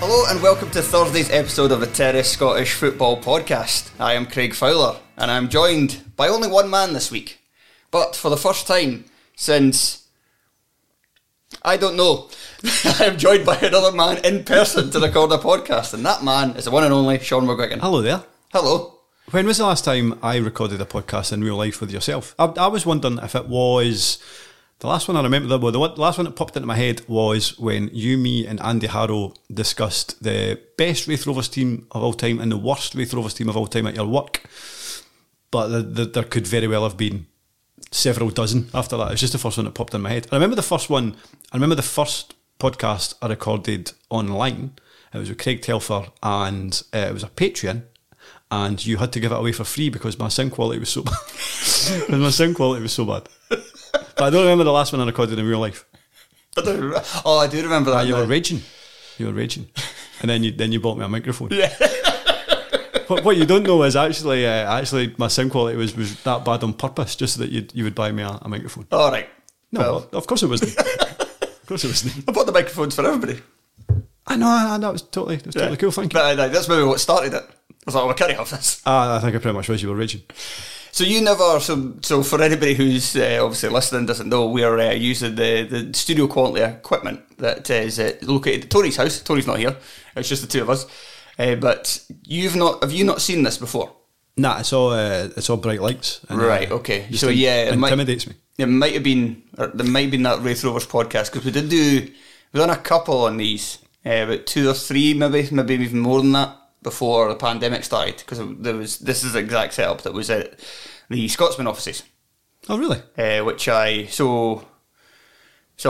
Hello and welcome to Thursday's episode of the Terrace Scottish Football Podcast. I am Craig Fowler and I'm joined by only one man this week. But for the first time since... I don't know. I am joined by another man in person to record a podcast, and that man is the one and only Sean McGuigan. Hello there. Hello. When was the last time I recorded a podcast in real life with yourself? I was wondering if it was... The last one I remember, well, the last one that popped into my head was when you, me and Andy Harrow discussed the best Raith Rovers team of all time and the worst Raith Rovers team of all time at your work. But there could very well have been several dozen after that. It was just the first one that popped in my head. I remember the first podcast I recorded online. It was with Craig Telfer and it was a Patreon. And you had to give it away for free because my sound quality was so bad. But I don't remember the last one I recorded in real life. Oh, I do remember that. You were raging. And then you bought me a microphone. Yeah. What you don't know is actually my sound quality was that bad on purpose, just so that you would buy me a microphone. All right. No, well. Of course it wasn't. I bought the microphones for everybody. I know, it was totally cool, thank you. But that's maybe what started it. I was like, oh, I can't have this. I think I pretty much was. You were raging. So for anybody who's obviously listening doesn't know, we are using the studio quality equipment that is located at Tony's house. Tony's not here; it's just the two of us. But have you not seen this before? Nah, it's all bright lights. And, right. Okay. So yeah, it intimidates me. There might have been that Raith Rovers podcast because we've done a couple on these, about two or three, maybe even more than that. Before the pandemic started, because this is the exact setup that was at the Scotsman offices. Oh, really? So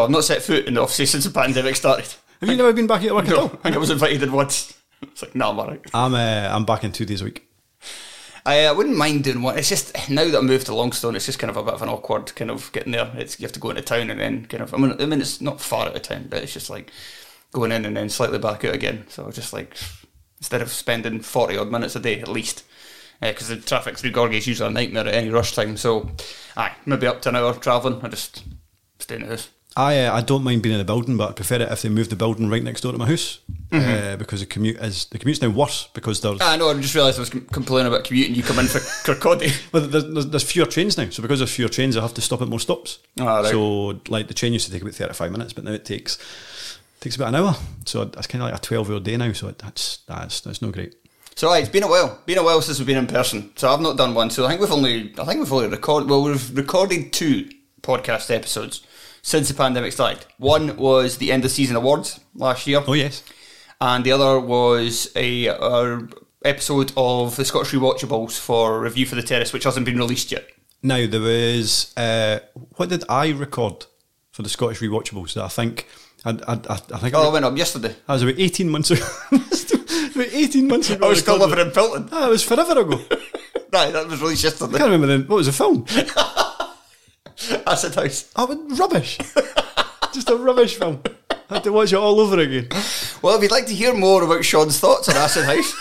I've not set foot in the offices since the pandemic started. Have you never been back at work at all? I think I was invited in once. It's like, no, I'm all right. I'm back in 2 days a week. I wouldn't mind doing one. It's just, now that I moved to Longstone, it's just kind of a bit of an awkward kind of getting there. You have to go into town and then kind of, I mean it's not far out of town, but it's just like going in and then slightly back out again. So just like... Instead of spending 40-odd minutes a day, at least. Because the traffic through Gorgie is usually a nightmare at any rush time. So, maybe up to an hour travelling. I just stay in the house. I don't mind being in a building, but I'd prefer it if they moved the building right next door to my house. Mm-hmm. Because the commute's now worse because there's... I know, I just realised I was complaining about commute and you come in for Kirkcaldy. Well, there's fewer trains now. So because there's fewer trains, I have to stop at more stops. Ah, right. So, like, the train used to take about 35 minutes, but now it takes about an hour, so that's kind of like a 12-hour day now, so that's no great. So it's been a while since we've been in person, so I've not done one, so I think we've only recorded two podcast episodes since the pandemic started. One was the end of season awards last year. Oh, yes. And the other was a episode of the Scottish Rewatchables for Review for the Terrace, which hasn't been released yet. Now, there was... what did I record for the Scottish Rewatchables that I think... I went up yesterday. That was about 18 months ago. About 18 months ago. I was still living in Pilton. It was forever ago. Right, that was released yesterday. I can't remember then. What was the film? Acid House. Oh, rubbish. Just a rubbish film. I had to watch it all over again. Well, if you'd like to hear more about Sean's thoughts on Acid House,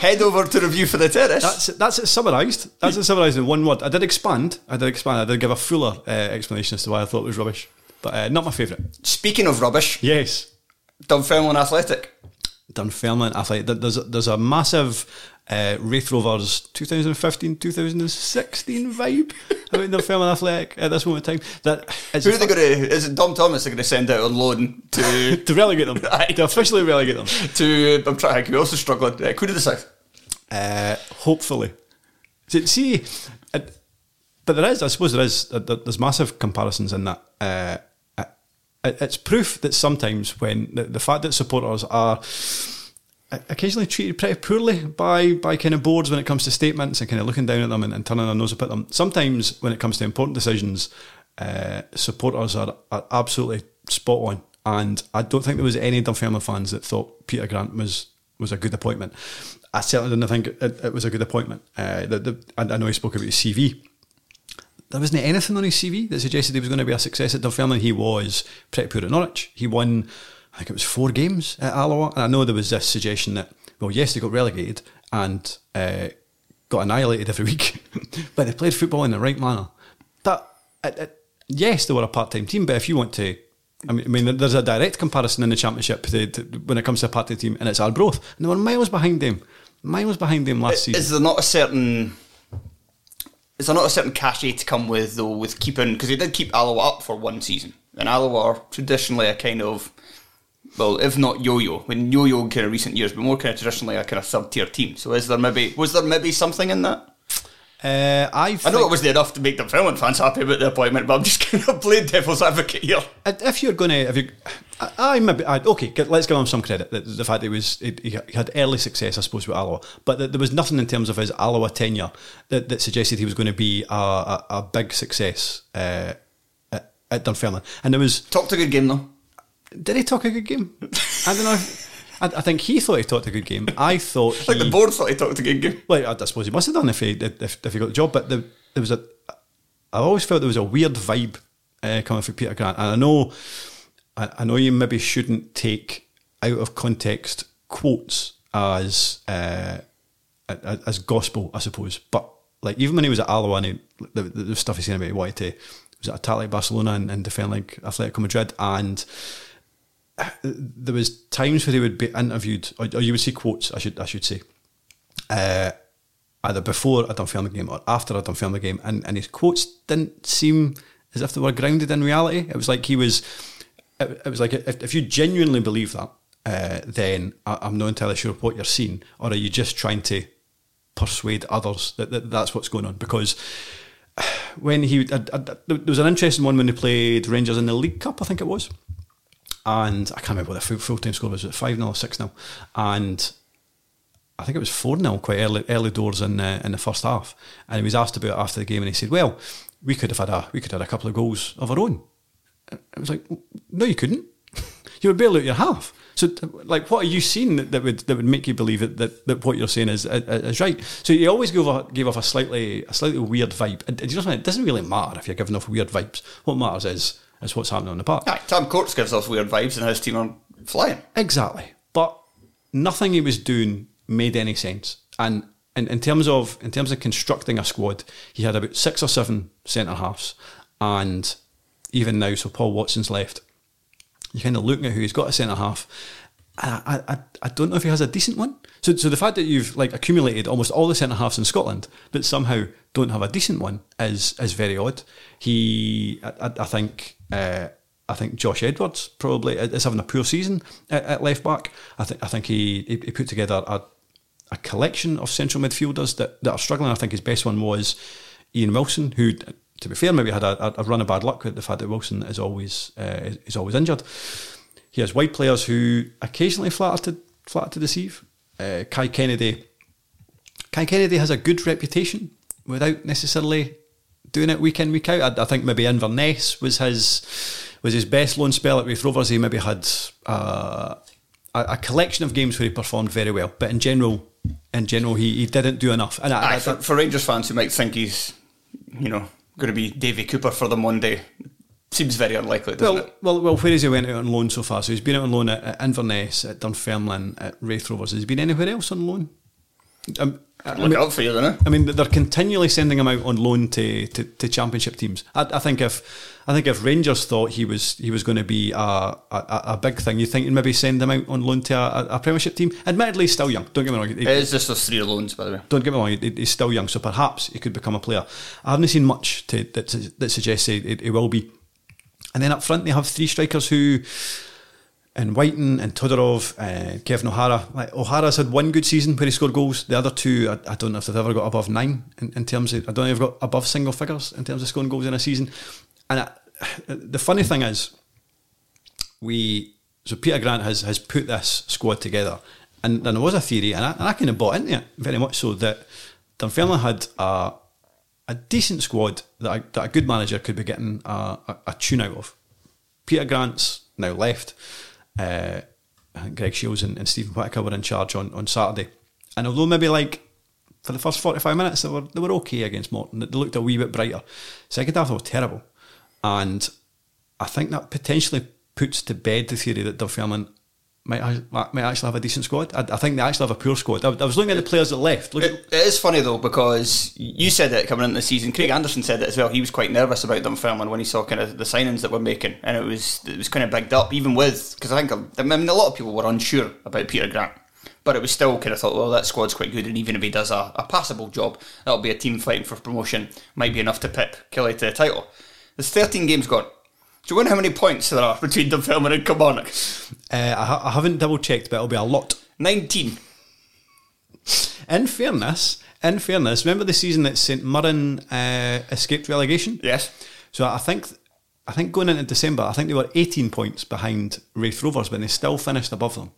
head over to Review for the Terrace. That's it summarised. That's it summarised in one word. I did expand. I did give a fuller explanation as to why I thought it was rubbish. But not my favourite. Speaking of rubbish. Yes. Dunfermline Athletic. There's a massive Raith Rovers 2015-2016 vibe about Dunfermline Athletic at this moment in time. Is it Dom Thomas they're going to send out on loan to... to relegate them. To officially relegate them. To... I'm trying to think. We're also struggling. Queen of the South. Hopefully. See... But there's massive comparisons in that. It's proof that sometimes when the fact that supporters are occasionally treated pretty poorly by kind of boards when it comes to statements and kind of looking down at them and turning their nose up at them, sometimes when it comes to important decisions, supporters are absolutely spot on. And I don't think there was any Dunfermline fans that thought Peter Grant was a good appointment. I certainly didn't think it was a good appointment. I know he spoke about his CV. There wasn't anything on his CV that suggested he was going to be a success at Dunfermline. He was pretty poor at Norwich. He won, I think it was 4 games at Alloa. And I know there was this suggestion that, well, yes, they got relegated and got annihilated every week, but they played football in the right manner. Yes, they were a part-time team, but if you want to... I mean, there's a direct comparison in the Championship to when it comes to a part-time team, and it's Arbroath. And they were miles behind them last season. Is there not a certain cachet to come with, though, with keeping... Because they did keep Alloa up for one season. And Alloa are traditionally a kind of... Well, if not yo-yo. When yo-yo in kind of recent years, but more kind of traditionally a kind of third-tier team. So was there maybe something in that? I know it was enough to make the Dunfermline fans happy about the appointment, but I'm just kind of playing devil's advocate here. Let's give him some credit. The fact that he had early success, I suppose, with Alloa, but there was nothing in terms of his Alloa tenure that suggested he was going to be a big success at Dunfermline. And there was talked a good game though. Did he talk a good game? I don't know. I think he thought he talked a good game. I thought he... Like the board thought he talked a good game. Well, I suppose he must have done if he got the job, but there was a... I always felt there was a weird vibe coming from Peter Grant, and I know you maybe shouldn't take out of context quotes as gospel, I suppose, but like even when he was at Alloa and the stuff he's saying about he wanted to... He was at Athletic Barcelona and Dunfermline Athletic Madrid, and... There was times where they would be interviewed, or you would see quotes, I should say, either before a Dunfermline game or after a Dunfermline game, and his quotes didn't seem as if they were grounded in reality. It was like if you genuinely believe that, then I'm not entirely sure what you're seeing, or are you just trying to persuade others that's what's going on? Because when there was an interesting one when they played Rangers in the League Cup, I think it was. And I can't remember what the full-time score was. Was it 5-0 or 6-0? And I think it was 4-0 quite early doors in the first half. And he was asked about it after the game, and he said, well, we could have had a couple of goals of our own. And I was like, no, you couldn't. You were barely at your half. So, like, what are you seeing that would make you believe that what you're saying is right? So he always gave off a slightly weird vibe. And you know something? It doesn't really matter if you're giving off weird vibes. What matters is... That's what's happening on the park. Aye, Tom Courts gives off weird vibes and his team are flying. Exactly. But nothing he was doing made any sense. And in terms of constructing a squad, he had about 6 or 7 centre-halves. And even now, so Paul Watson's left. You're kind of looking at who he's got a centre-half. I don't know if he has a decent one. So the fact that you've like accumulated almost all the centre-halves in Scotland, but somehow don't have a decent one is very odd. I think Josh Edwards probably is having a poor season at left back. I think he put together a collection of central midfielders that are struggling. I think his best one was Iain Wilson, who to be fair, maybe had a run of bad luck with the fact that Wilson is always injured. He has wide players who occasionally flatter to deceive. Kai Kennedy has a good reputation without necessarily doing it week in, week out. I think maybe Inverness was his best loan spell at Raith Rovers. He maybe had a collection of games where he performed very well, but in general, he didn't do enough. And for Rangers fans who might think he's, going to be Davy Cooper for them one day, seems very unlikely, doesn't it? Well, where has he went out on loan so far? So he's been out on loan at Inverness, at Dunfermline, at Raith Rovers. Has he been anywhere else on loan? I'd look it up for you, don't I? I mean, they're continually sending him out on loan to championship teams. I think if Rangers thought he was going to be a big thing, you'd think maybe send him out on loan to a Premiership team. Admittedly, he's still young. Don't get me wrong. It is just those 3 loans, by the way. Don't get me wrong. He's still young, so perhaps he could become a player. I haven't seen much that suggests he will be. And then up front, they have 3 strikers who. And Whiten and Todorov and Kevin O'Hara. O'Hara's had one good season where he scored goals. The other two, I don't know if they've ever got above 9 in terms of. I don't know if they've got above single figures in terms of scoring goals in a season. And the funny thing is, so Peter Grant has put this squad together, and there was a theory, and I kind of bought into it very much so, that Dunfermline had a decent squad that a good manager could be getting a tune out of. Peter Grant's now left. Greg Shields and Stephen Whittaker were in charge on Saturday, and although maybe for the first 45 minutes they were okay against Morton, they looked a wee bit brighter. Second half they were terrible, and I think that potentially puts to bed the theory that Dunfermline might actually have a decent squad. I think they actually have a poor squad. I was looking at the players that left. It is funny though, because you said that coming into the season, Craig Anderson said it as well. He was quite nervous about Dunfermline when he saw kind of the signings that we're making, and it was kind of bigged up, even with, because I mean a lot of people were unsure about Peter Grant, but it was still kind of thought, well, that squad's quite good, and even if he does a passable job, that'll be a team fighting for promotion, might be enough to pip Kelly to the title. There's 13 games gone. Do you wonder how many points there are between Dunfermline and Kilmarnock? I haven't double-checked, but it'll be a lot. 19. In fairness, remember the season that St Mirren escaped relegation? Yes. So I think going into December, I think they were 18 points behind Raith Rovers, but they still finished above them.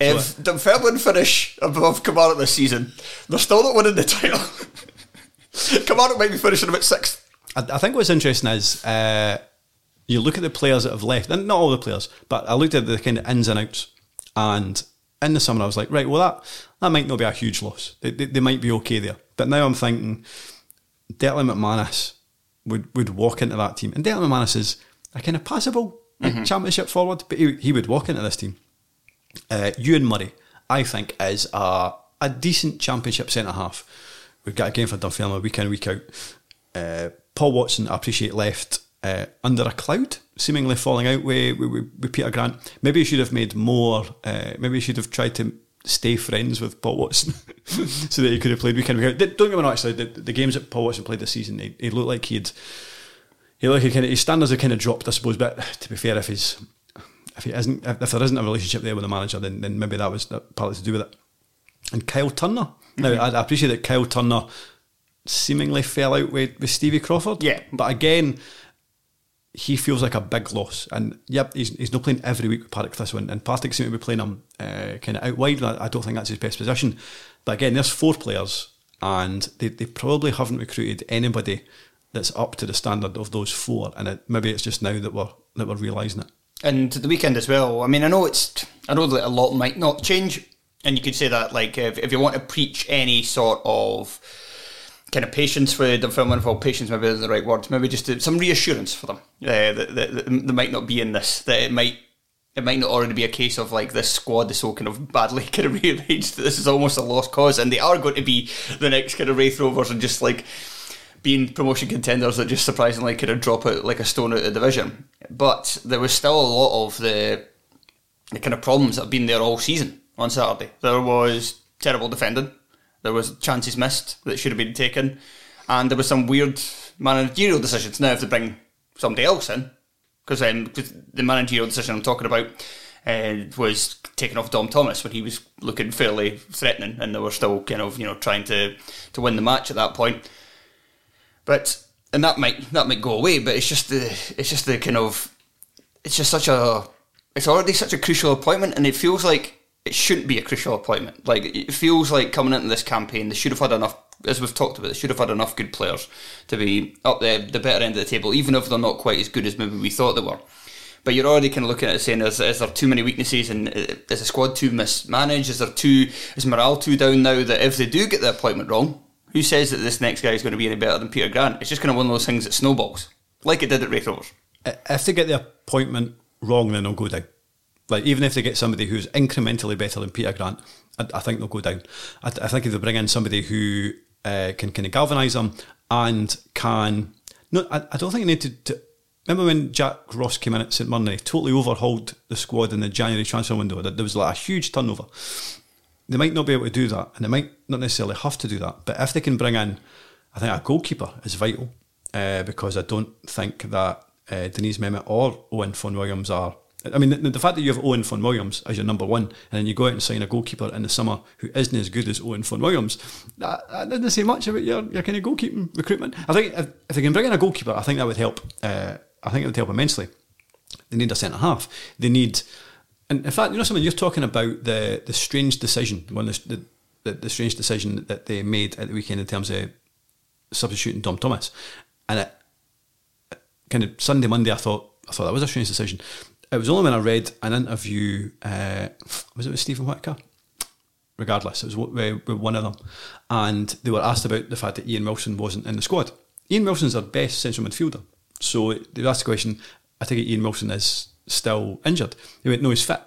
If Dunfermline finish above Kilmarnock this season, they're still not winning the title. Kilmarnock might be finishing about 6th. I think what's interesting is... you look at the players that have left, and not all the players, but I looked at the kind of ins and outs, and in the summer I was like, right, well that might not be a huge loss. They might be okay there. But now I'm thinking, Declan McManus would walk into that team, and Declan McManus is a kind of passable championship forward, but he would walk into this team. Ian Murray, I think, is a decent championship centre half. We've got a game for Dunfermline week in, week out. Paul Watson, I appreciate, left. Under a cloud, seemingly falling out with Peter Grant. Maybe he should have made more. Maybe he should have tried to stay friends with Paul Watson, so that he could have played weekend. Don't get me wrong. Actually, the games that Paul Watson played this season, he looked like his standards have kind of dropped, I suppose. But to be fair, if there isn't a relationship there with the manager, then maybe that was partly to do with it. And Kyle Turner. Now I appreciate that Kyle Turner seemingly fell out with Stevie Crawford. Yeah, but again. He feels like a big loss, and yep, he's not playing every week with Partick this one, and Partick seems to be playing him kind of out wide, and I don't think that's his best position. But again, there's 4 players, and they probably haven't recruited anybody that's up to the standard of those 4, and maybe it's just now that we're realising it. And the weekend as well. I mean, I know that a lot might not change, and you could say that if you want to preach any sort of kind of patience for Dunfermline, well, patience maybe is the right word, maybe just some reassurance for them that they might not be in this, that it might not already be a case of this squad is so kind of badly kind of rearranged that this is almost a lost cause, and they are going to be the next kind of Raith Rovers and just being promotion contenders that just surprisingly kind of drop out like a stone out of division. But there was still a lot of the kind of problems that have been there all season on Saturday. There was terrible defending. There was chances missed that should have been taken, and there was some weird managerial decisions. Now I have to bring somebody else in, because the managerial decision I'm talking about was taking off Dom Thomas when he was looking fairly threatening, and they were still kind of trying to win the match at that point. But and that might go away, but it's already such a crucial appointment, and it feels like it shouldn't be a crucial appointment. Like, it feels like coming into this campaign, they should have had enough, as we've talked about, they should have had enough good players to be up there, the better end of the table, even if they're not quite as good as maybe we thought they were. But you're already kind of looking at it saying, is there too many weaknesses, and is the squad too mismanaged? Is morale too down now that if they do get the appointment wrong, who says that this next guy is going to be any better than Peter Grant? It's just kind of one of those things that snowballs, like it did at Raith Rovers. If they get the appointment wrong, then they'll go down. Like, even if they get somebody who's incrementally better than Peter Grant, I think they'll go down. I think if they bring in somebody who can kind of galvanise them and can... No, I don't think they need to... Remember when Jack Ross came in at St Mirren, totally overhauled the squad in the January transfer window? There was like a huge turnover. They might not be able to do that, and they might not necessarily have to do that. But if they can bring in, I think a goalkeeper is vital, because I don't think that Denise Mehmet or Owain Fôn Williams are... I mean, the fact that you have Owain Fôn Williams as your number one, and then you go out and sign a goalkeeper in the summer who isn't as good as Owain Fôn Williams, that doesn't say much about your kind of goalkeeping recruitment. I think if they can bring in a goalkeeper, I think that would help. I think it would help immensely. They need a centre-half. They need... And in fact, you know something, you're talking about the strange decision, the strange decision that they made at the weekend in terms of substituting Dom Thomas. And it, kind of Sunday, Monday, I thought that was a strange decision. It was only when I read an interview, was it with Stephen Whitaker? Regardless, it was with one of them. And they were asked about the fact that Iain Wilson wasn't in the squad. Iain Wilson's their best central midfielder. So they asked the question, I think Iain Wilson is still injured. They went, no, he's fit.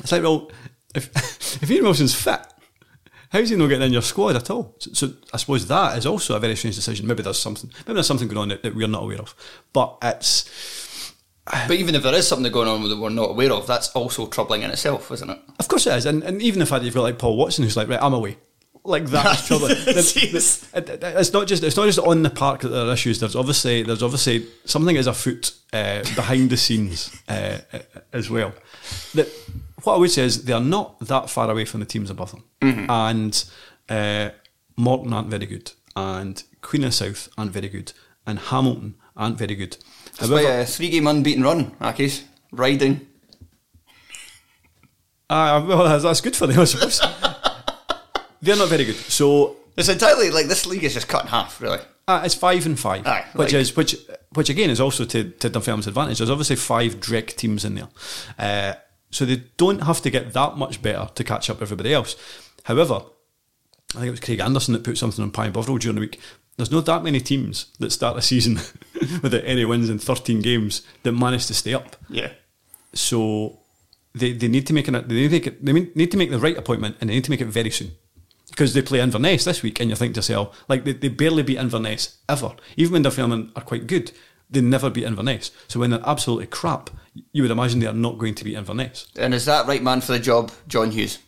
It's like, well, if Iain Wilson's fit, how's he not getting in your squad at all? So I suppose that is also a very strange decision. Maybe there's something going on that we're not aware of. But it's... But even if there is something going on that we're not aware of, that's also troubling in itself, isn't it? Of course it is. And even the fact that you've got like Paul Watson, who's like, right, I'm away. Like, that's troubling. It's not just on the park that there are issues. There's obviously something is afoot behind the scenes as well. That what I would say is they are not that far away from the teams above them. Mm-hmm. And Morton aren't very good. And Queen of the South aren't very good. And Hamilton aren't very good. Despite a 3-game unbeaten run, Aki's riding. Well, that's good for them, I suppose. They're not very good, so it's entirely like this league is just cut in half, really. It's 5-5, which again is also to Dunfermline's advantage. There's obviously 5 direct teams in there, so they don't have to get that much better to catch up everybody else. However, I think it was Craig Anderson that put something on Pie Bovril during the week. There's not that many teams that start a season without any wins in 13 games that manage to stay up. Yeah. So they need to make the right appointment, and they need to make it very soon, because they play Inverness this week, and you think to yourself, like, they barely beat Inverness ever. Even when Dunfermline are quite good, they never beat Inverness. So when they're absolutely crap, you would imagine they are not going to beat Inverness. And is that right man for the job, John Hughes?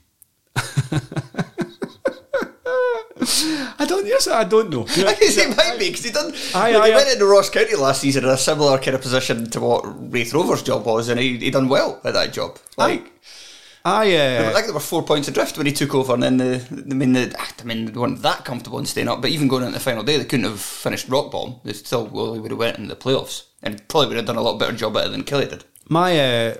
I don't know. You know, it might be, because he done. He went into Ross County last season in a similar kind of position to what Raith Rovers' job was, and he done well at that job. I think there were 4 points adrift when he took over, and then they weren't that comfortable in staying up. But even going into the final day, they couldn't have finished rock bottom. They still would have went into the playoffs, and probably would have done a lot better job at it than Kelly did. My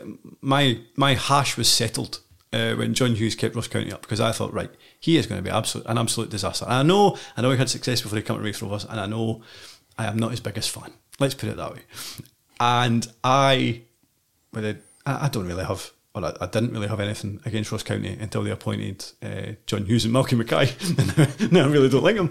hash was settled when John Hughes kept Ross County up, because I thought, right, he is going to be an absolute disaster. And I know he had success before he came to Raith Rovers, and I know I am not his biggest fan. Let's put it that way. And I didn't really have anything against Ross County until they appointed John Hughes and Malky Mackay. And now I really don't like him.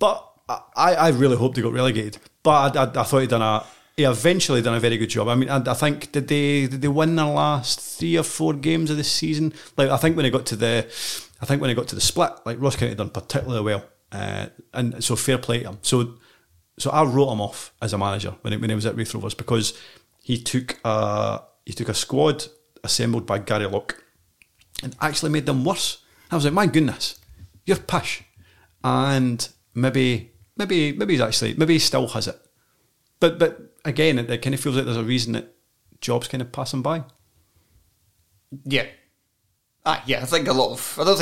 But I really hoped he got relegated. But I thought he eventually done a very good job. I mean, I think, did they win their last 3 or 4 games of the season? Like, I think when it got to the split, like, Ross County done particularly well, and so fair play to him. So I wrote him off as a manager when he was at Raith Rovers, because he took a squad assembled by Gary Locke and actually made them worse. I was like, my goodness, you're pish, and maybe he still has it, but. Again, it kind of feels like there's a reason that jobs kind of pass him by. Yeah. I don't think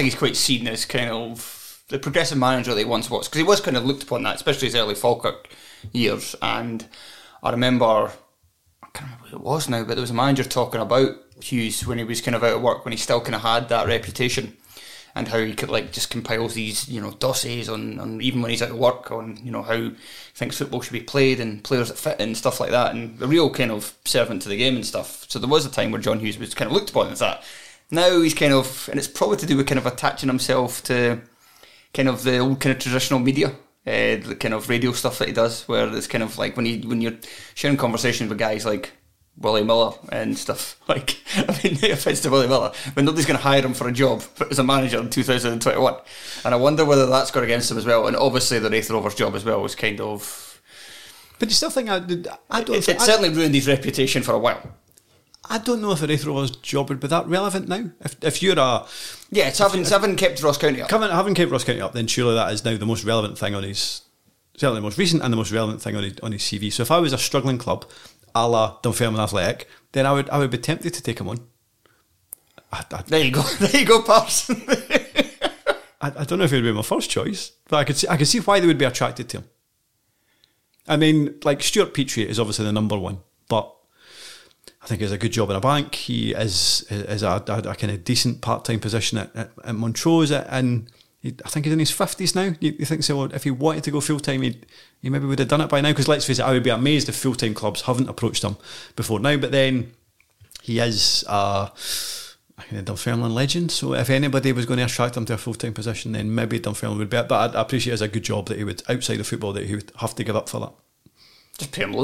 he's quite seen this kind of the progressive manager that he once was, because he was kind of looked upon that, especially his early Falkirk years. And I remember, I can't remember who it was now, but there was a manager talking about Hughes when he was kind of out of work, when he still kind of had that reputation, and how he could like just compiles these, you know, dossiers on even when he's out of work, on, you know, how he thinks football should be played and players that fit in and stuff like that, and a real kind of servant to the game and stuff. So there was a time where John Hughes was kind of looked upon as that. Now he's kind of, and it's probably to do with kind of attaching himself to kind of the old kind of traditional media, the kind of radio stuff that he does, where it's kind of like when you're sharing conversations with guys like Willie Miller and stuff. Like, I mean, no offence to Willie Miller, but nobody's going to hire him for a job as a manager in 2021. And I wonder whether that's got against him as well. And obviously the Raith Rovers job as well was kind of... But you still think... I don't think it certainly ruined his reputation for a while. I don't know if the Raith Rovers job would be that relevant now. If you're a... Yeah, it's having kept Ross County up. Having kept Ross County up, then surely that is now the most relevant thing on his... Certainly the most recent and the most relevant thing on his CV. So if I was a struggling club... a la Dunfermline Athletic, then I would be tempted to take him on. There you go, Pars. I don't know if it would be my first choice, but I could see why they would be attracted to him. I mean, like, Stuart Petrie is obviously the number one, but I think he has a good job in a bank. He is a kind of decent part-time position at Montrose, and I think he's in his 50s now. You think, so, well, if he wanted to go full-time, he maybe would have done it by now, because let's face it, I would be amazed if full-time clubs haven't approached him before now. But then he is a Dunfermline legend, so if anybody was going to attract him to a full-time position, then maybe Dunfermline would be it. But I appreciate it's a good job that he would, outside of football, that he would have to give up for that. Just pay him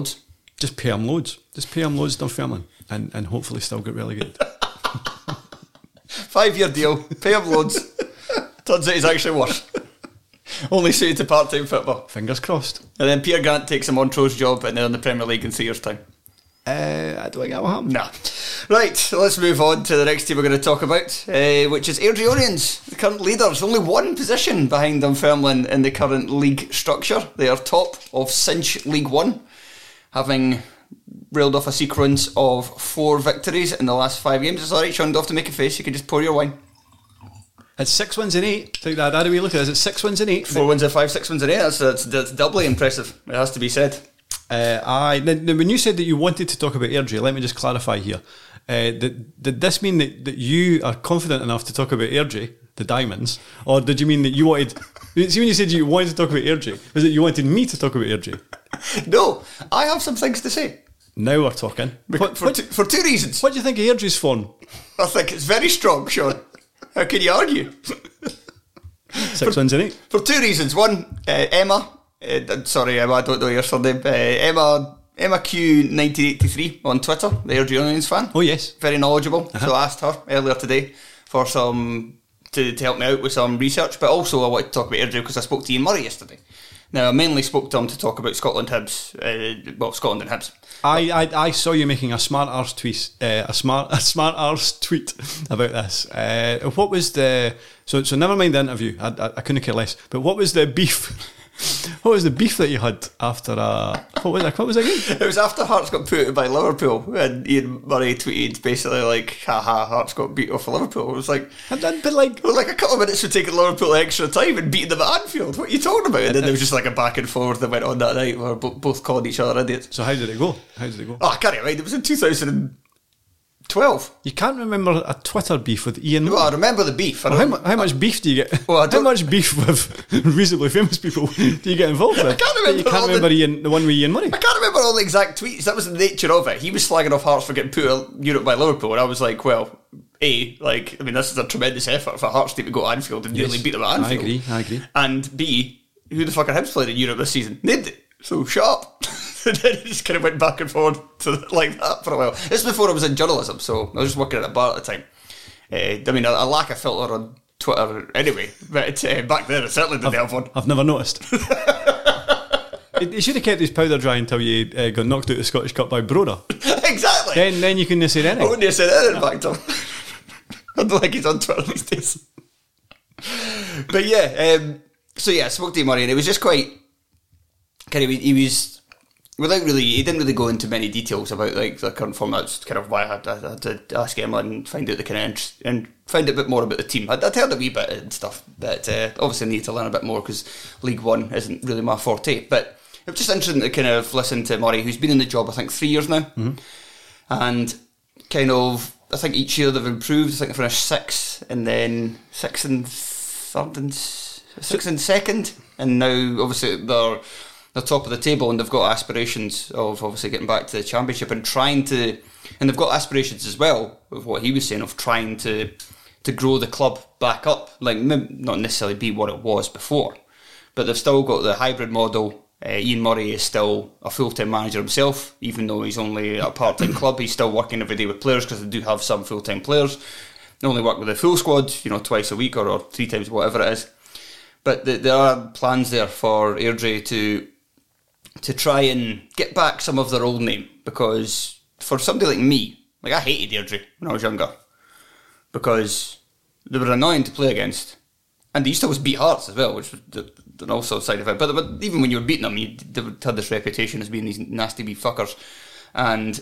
loads. Dunfermline, and hopefully still get relegated. 5-year deal, pay him loads. Turns out he's actually worse. Only suited to part-time football. Fingers crossed. And then Peter Grant takes a Montrose job, and they're in the Premier League in 3 years' time. I don't think that will happen. Nah. Right, so let's move on to the next team we're going to talk about, which is Airdrieonians, the current leaders. Only one position behind Dunfermline in the current league structure. They are top of Cinch League One, having reeled off a sequence of 4 victories in the last 5 games. It's all right, Sean, don't have to make a face. You can just pour your wine. It's 6 wins in 8. Take that out of me. Look at it. It's 6 wins in 8. 4 wins in 5. 6 wins in 8. That's doubly impressive. It has to be said. Now, when you said that you wanted to talk about Airdrie, let me just clarify here. Did this mean that you are confident enough to talk about Airdrie, the Diamonds, or did you mean that you wanted? See, when you said you wanted to talk about Airdrie, was it you wanted me to talk about Airdrie? No, I have some things to say. Now we're talking. For 2 reasons. What do you think of Airdrie's form? I think it's very strong, Sean. How can you argue? 6 wins in 8. For 2 reasons. One, Emma. Sorry, Emma, I don't know your surname. Emma Q 1983 on Twitter, the Airdrieonians fan. Oh, yes. Very knowledgeable. Uh-huh. So I asked her earlier today for some to help me out with some research. But also I wanted to talk about Airdrie because I spoke to Ian Murray yesterday. Now, I mainly spoke to him to talk about Scotland and Hibs. I saw you making a smart arse tweet about this. What was the so never mind the interview. I couldn't care less. But what was the beef? What was the beef that you had after what was it again? It was after Hearts got put by Liverpool, and Ian Murray tweeted basically like, haha, Hearts got beat off of Liverpool. It was like, it was like a couple of minutes for taking Liverpool extra time and beating them at Anfield. What are you talking about? And then there was just like a back and forth that went on that night where both called each other idiots. So how did it go? Oh, I can't remember. It was in 2012. You can't remember a Twitter beef with Ian? Well, I remember the beef. How much beef do you get? Well, how much beef with reasonably famous people do you get involved with? I can't remember. You can't remember the one with Ian Murray. I can't remember all the exact tweets. That was the nature of it. He was slagging off Hearts for getting put out of Europe by Liverpool, and I was like, well, this is a tremendous effort for Hearts to go to Anfield and nearly beat them at Anfield. I agree. And B, who the fuck are Hibs played in Europe this season? They did. So shut up. And then it just kind of went back and forth like that for a while. This was before I was in journalism, so I was just working at a bar at the time. I mean, a lack of filter on Twitter anyway, but back then I certainly didn't have one. I've never noticed. You should have kept his powder dry until you got knocked out of the Scottish Cup by Broda. Exactly. Then you couldn't have said anything. I wouldn't have said anything back to him. I don't think he's on Twitter these days. But yeah, so yeah, I spoke to him, Murray, and it was just quite... Kind of, he was... without really, he didn't really go into many details about like the current form. That's kind of why I had to ask Emma and find out the kind of and find out a bit more about the team. I'd heard a wee bit and stuff, but obviously I need to learn a bit more because League One isn't really my forte. But it was just interesting to kind of listen to Murray, who's been in the job I think 3 years now, and kind of I think each year they've improved. I think they finished sixth, and then sixth and third, and sixth and second, and now obviously they're top of the table, and they've got aspirations of obviously getting back to the championship and trying to, and they've got aspirations as well of what he was saying of trying to grow the club back up, like not necessarily be what it was before, but they've still got the hybrid model. Ian Murray is still a full-time manager himself, even though he's only a part-time club. He's still working every day with players because they do have some full-time players. They only work with the full squad, you know, twice a week or 3 times, whatever it is. But there are plans there for Airdrie to try and get back some of their old name, because for somebody like me, like I hated Airdrie when I was younger because they were annoying to play against. And they used to always beat Hearts as well, which was an also side of it. But even when you were beating them, they had this reputation as being these nasty wee fuckers. And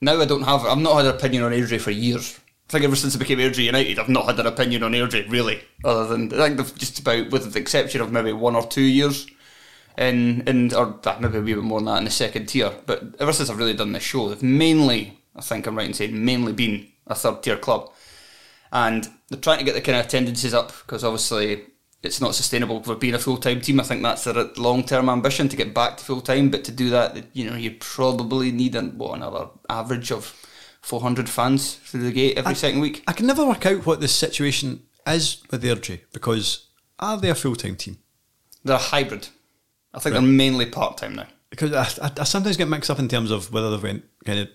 now I've not had an opinion on Airdrie for years. I think ever since I became Airdrie United, I've not had an opinion on Airdrie, really. Other than, I think they've just about, with the exception of maybe 1 or 2 years, or maybe a wee bit more than that in the second tier. But ever since I've really done this show, they've mainly, I think I'm right in saying, mainly been a third tier club. And they're trying to get the kind of attendances up because obviously it's not sustainable for being a full-time team. I think that's their long-term ambition, to get back to full-time. But to do that, you know, you probably need another average of 400 fans through the gate every second week. I can never work out what the situation is with Airdrie, because are they a full-time team? They're a hybrid. I think they're mainly part-time now. Because I sometimes get mixed up in terms of whether they went kind of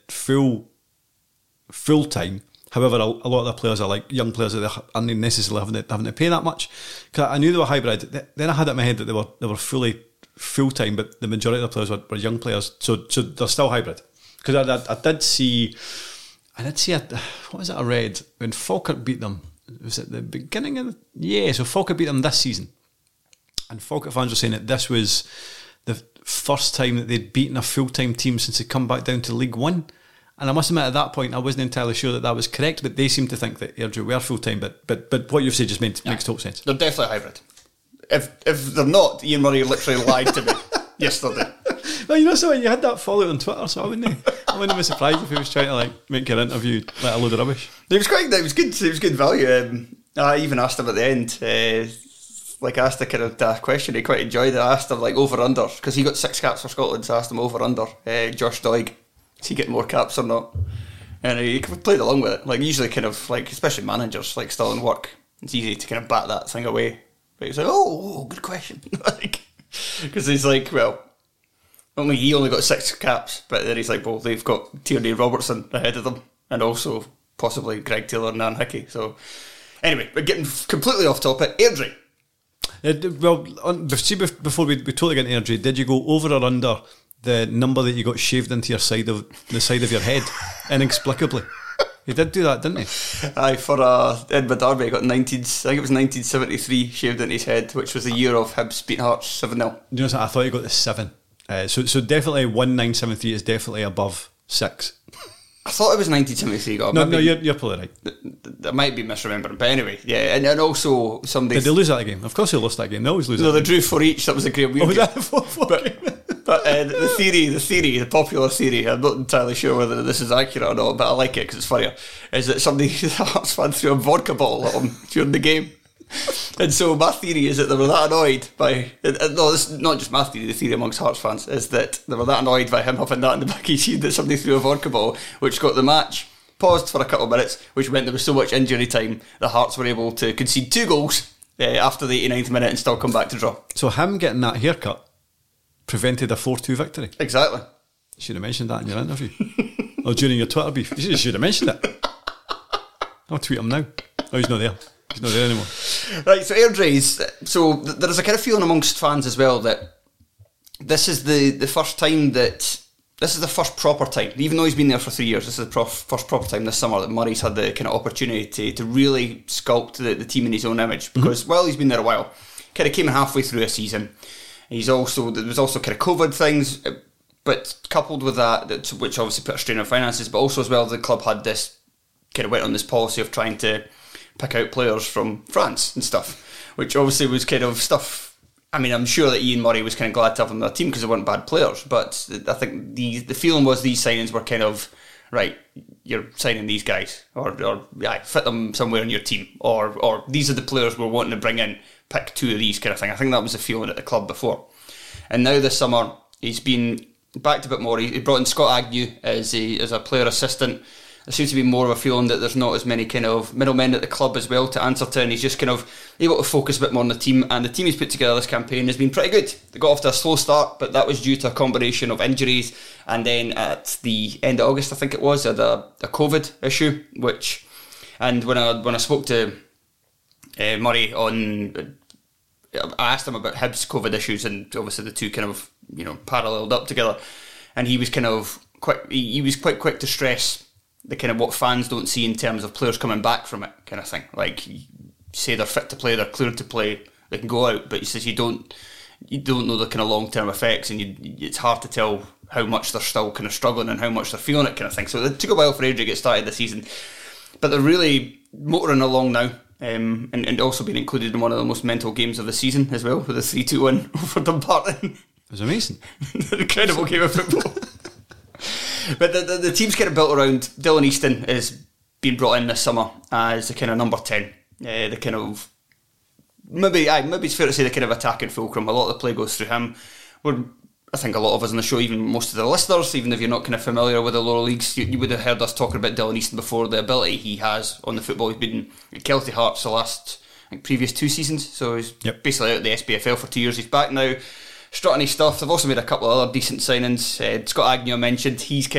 full-time. However, a lot of the players are like young players that aren't necessarily having to pay that much. Because I knew they were hybrid. Then I had it in my head that they were fully full-time, but the majority of the players were young players. So they're still hybrid. Because I did see what was it I read? When Falkirk beat them, was it the beginning of... Yeah, so Falkirk beat them this season. And Falkirk fans were saying that this was the first time that they'd beaten a full-time team since they'd come back down to League One. And I must admit, at that point, I wasn't entirely sure that was correct, but they seemed to think that Airdrie were full-time, but what you've said just makes total sense. They're definitely hybrid. If they're not, Ian Murray literally lied to me yesterday. Well, you know, so you had that follow on Twitter, so I wouldn't be surprised if he was trying to make an interview like a load of rubbish. It was good value. I even asked him at the end, I asked a kind of question he quite enjoyed. I asked him over-under, because he got 6 caps for Scotland, so I asked him over-under, Josh Doig. Is he getting more caps or not? And he played along with it. Usually kind of, especially managers, still in work, it's easy to kind of bat that thing away. But he's like, oh, good question. Because he's like, well, he only got 6 caps, but then he's like, well, they've got Tierney Robertson ahead of them, and also possibly Greg Taylor and Nan Hickey. So, anyway, we're getting completely off topic. Airdrie. Before we totally get into Airdrie, did you go over or under the number that you got shaved into your side of your head, inexplicably? He did do that, didn't he? Aye, for Edward Darby, he got 1973 shaved into his head, which was the year of Hibs beating Hearts 7-0. You know, I thought he got the 7. So definitely 1973 is definitely above 6. I thought it was 1973. No, you're probably right. I might be misremembering, but anyway, yeah, and also somebody... Did they lose that game? Of course they lost that game. They always lose that game. No, they drew 4 each. That was a great weird game. Oh, was that 4-4 game? But the popular theory, I'm not entirely sure whether this is accurate or not, but I like it because it's funnier, is that somebody, the Hearts fan, threw a vodka bottle at him during the game. And so my theory is that they were that annoyed by... No, this is not just my theory, the theory amongst Hearts fans is that they were that annoyed by him having that in the back of his head that somebody threw a vodka bottle, which got the match paused for a couple of minutes, which meant there was so much injury time, the Hearts were able to concede 2 goals after the 89th minute and still come back to draw. So him getting that haircut prevented a 4-2 victory. Exactly. You should have mentioned that in your interview. Or during your Twitter beef. You should have mentioned it. I'll tweet him now. Oh, he's not there. He's not there anymore. Right, so Airdrie's... So there is a kind of feeling amongst fans as well that this is the first time that... This is the first proper time. Even though he's been there for 3 years, this is the first proper time this summer that Murray's had the kind of opportunity to really sculpt the team in his own image. Because while he's been there a while, kind of came in halfway through a season... There was also kind of COVID things. But coupled with that, which obviously put a strain on finances, but also as well, the club had this, kind of went on this policy of trying to pick out players from France and stuff, which obviously was kind of stuff. I mean, I'm sure that Ian Murray was kind of glad to have him on the team because they weren't bad players, but I think the feeling was these signings were kind of, right, you're signing these guys, or yeah, fit them somewhere in your team, or these are the players we're wanting to bring in, pick two of these kind of thing. I think that was the feeling at the club before. And now this summer, he's been backed a bit more. He brought in Scott Agnew as a player assistant. There seems to be more of a feeling that there's not as many kind of middlemen at the club as well to answer to, and he's just kind of able to focus a bit more on the team, and the team he's put together this campaign has been pretty good. They got off to a slow start, but that was due to a combination of injuries, and then at the end of August, I think it was, had a COVID issue, which, and when I spoke to Murray on, I asked him about Hibs' COVID issues, and obviously the two kind of, you know, paralleled up together, and he was kind of quick, he was quite quick to stress the kind of what fans don't see in terms of players coming back from it kind of thing. Like, say they're fit to play, they're cleared to play, they can go out, but he says you don't know the kind of long-term effects, and it's hard to tell how much they're still kind of struggling and how much they're feeling it kind of thing. So it took a while for Airdrie to get started this season, but they're really motoring along now, and also being included in one of the most mental games of the season as well, with a 3-2 win over Dunfermline. It was amazing. An incredible game of football. But the team's kind of built around Dylan Easton is being brought in this summer as the kind of number 10, the kind of maybe it's fair to say the kind of attacking fulcrum. A lot of the play goes through him. I think a lot of us on the show, even most of the listeners, even if you're not kind of familiar with the lower leagues, you would have heard us talking about Dylan Easton before. The ability he has on the football, he's been at Kelty Hearts the last, I think, previous two seasons. So he's basically out of the SPFL for 2 years. He's back now, strutting his stuff. They've also made a couple of other decent signings. Scott Agnew, I mentioned, he's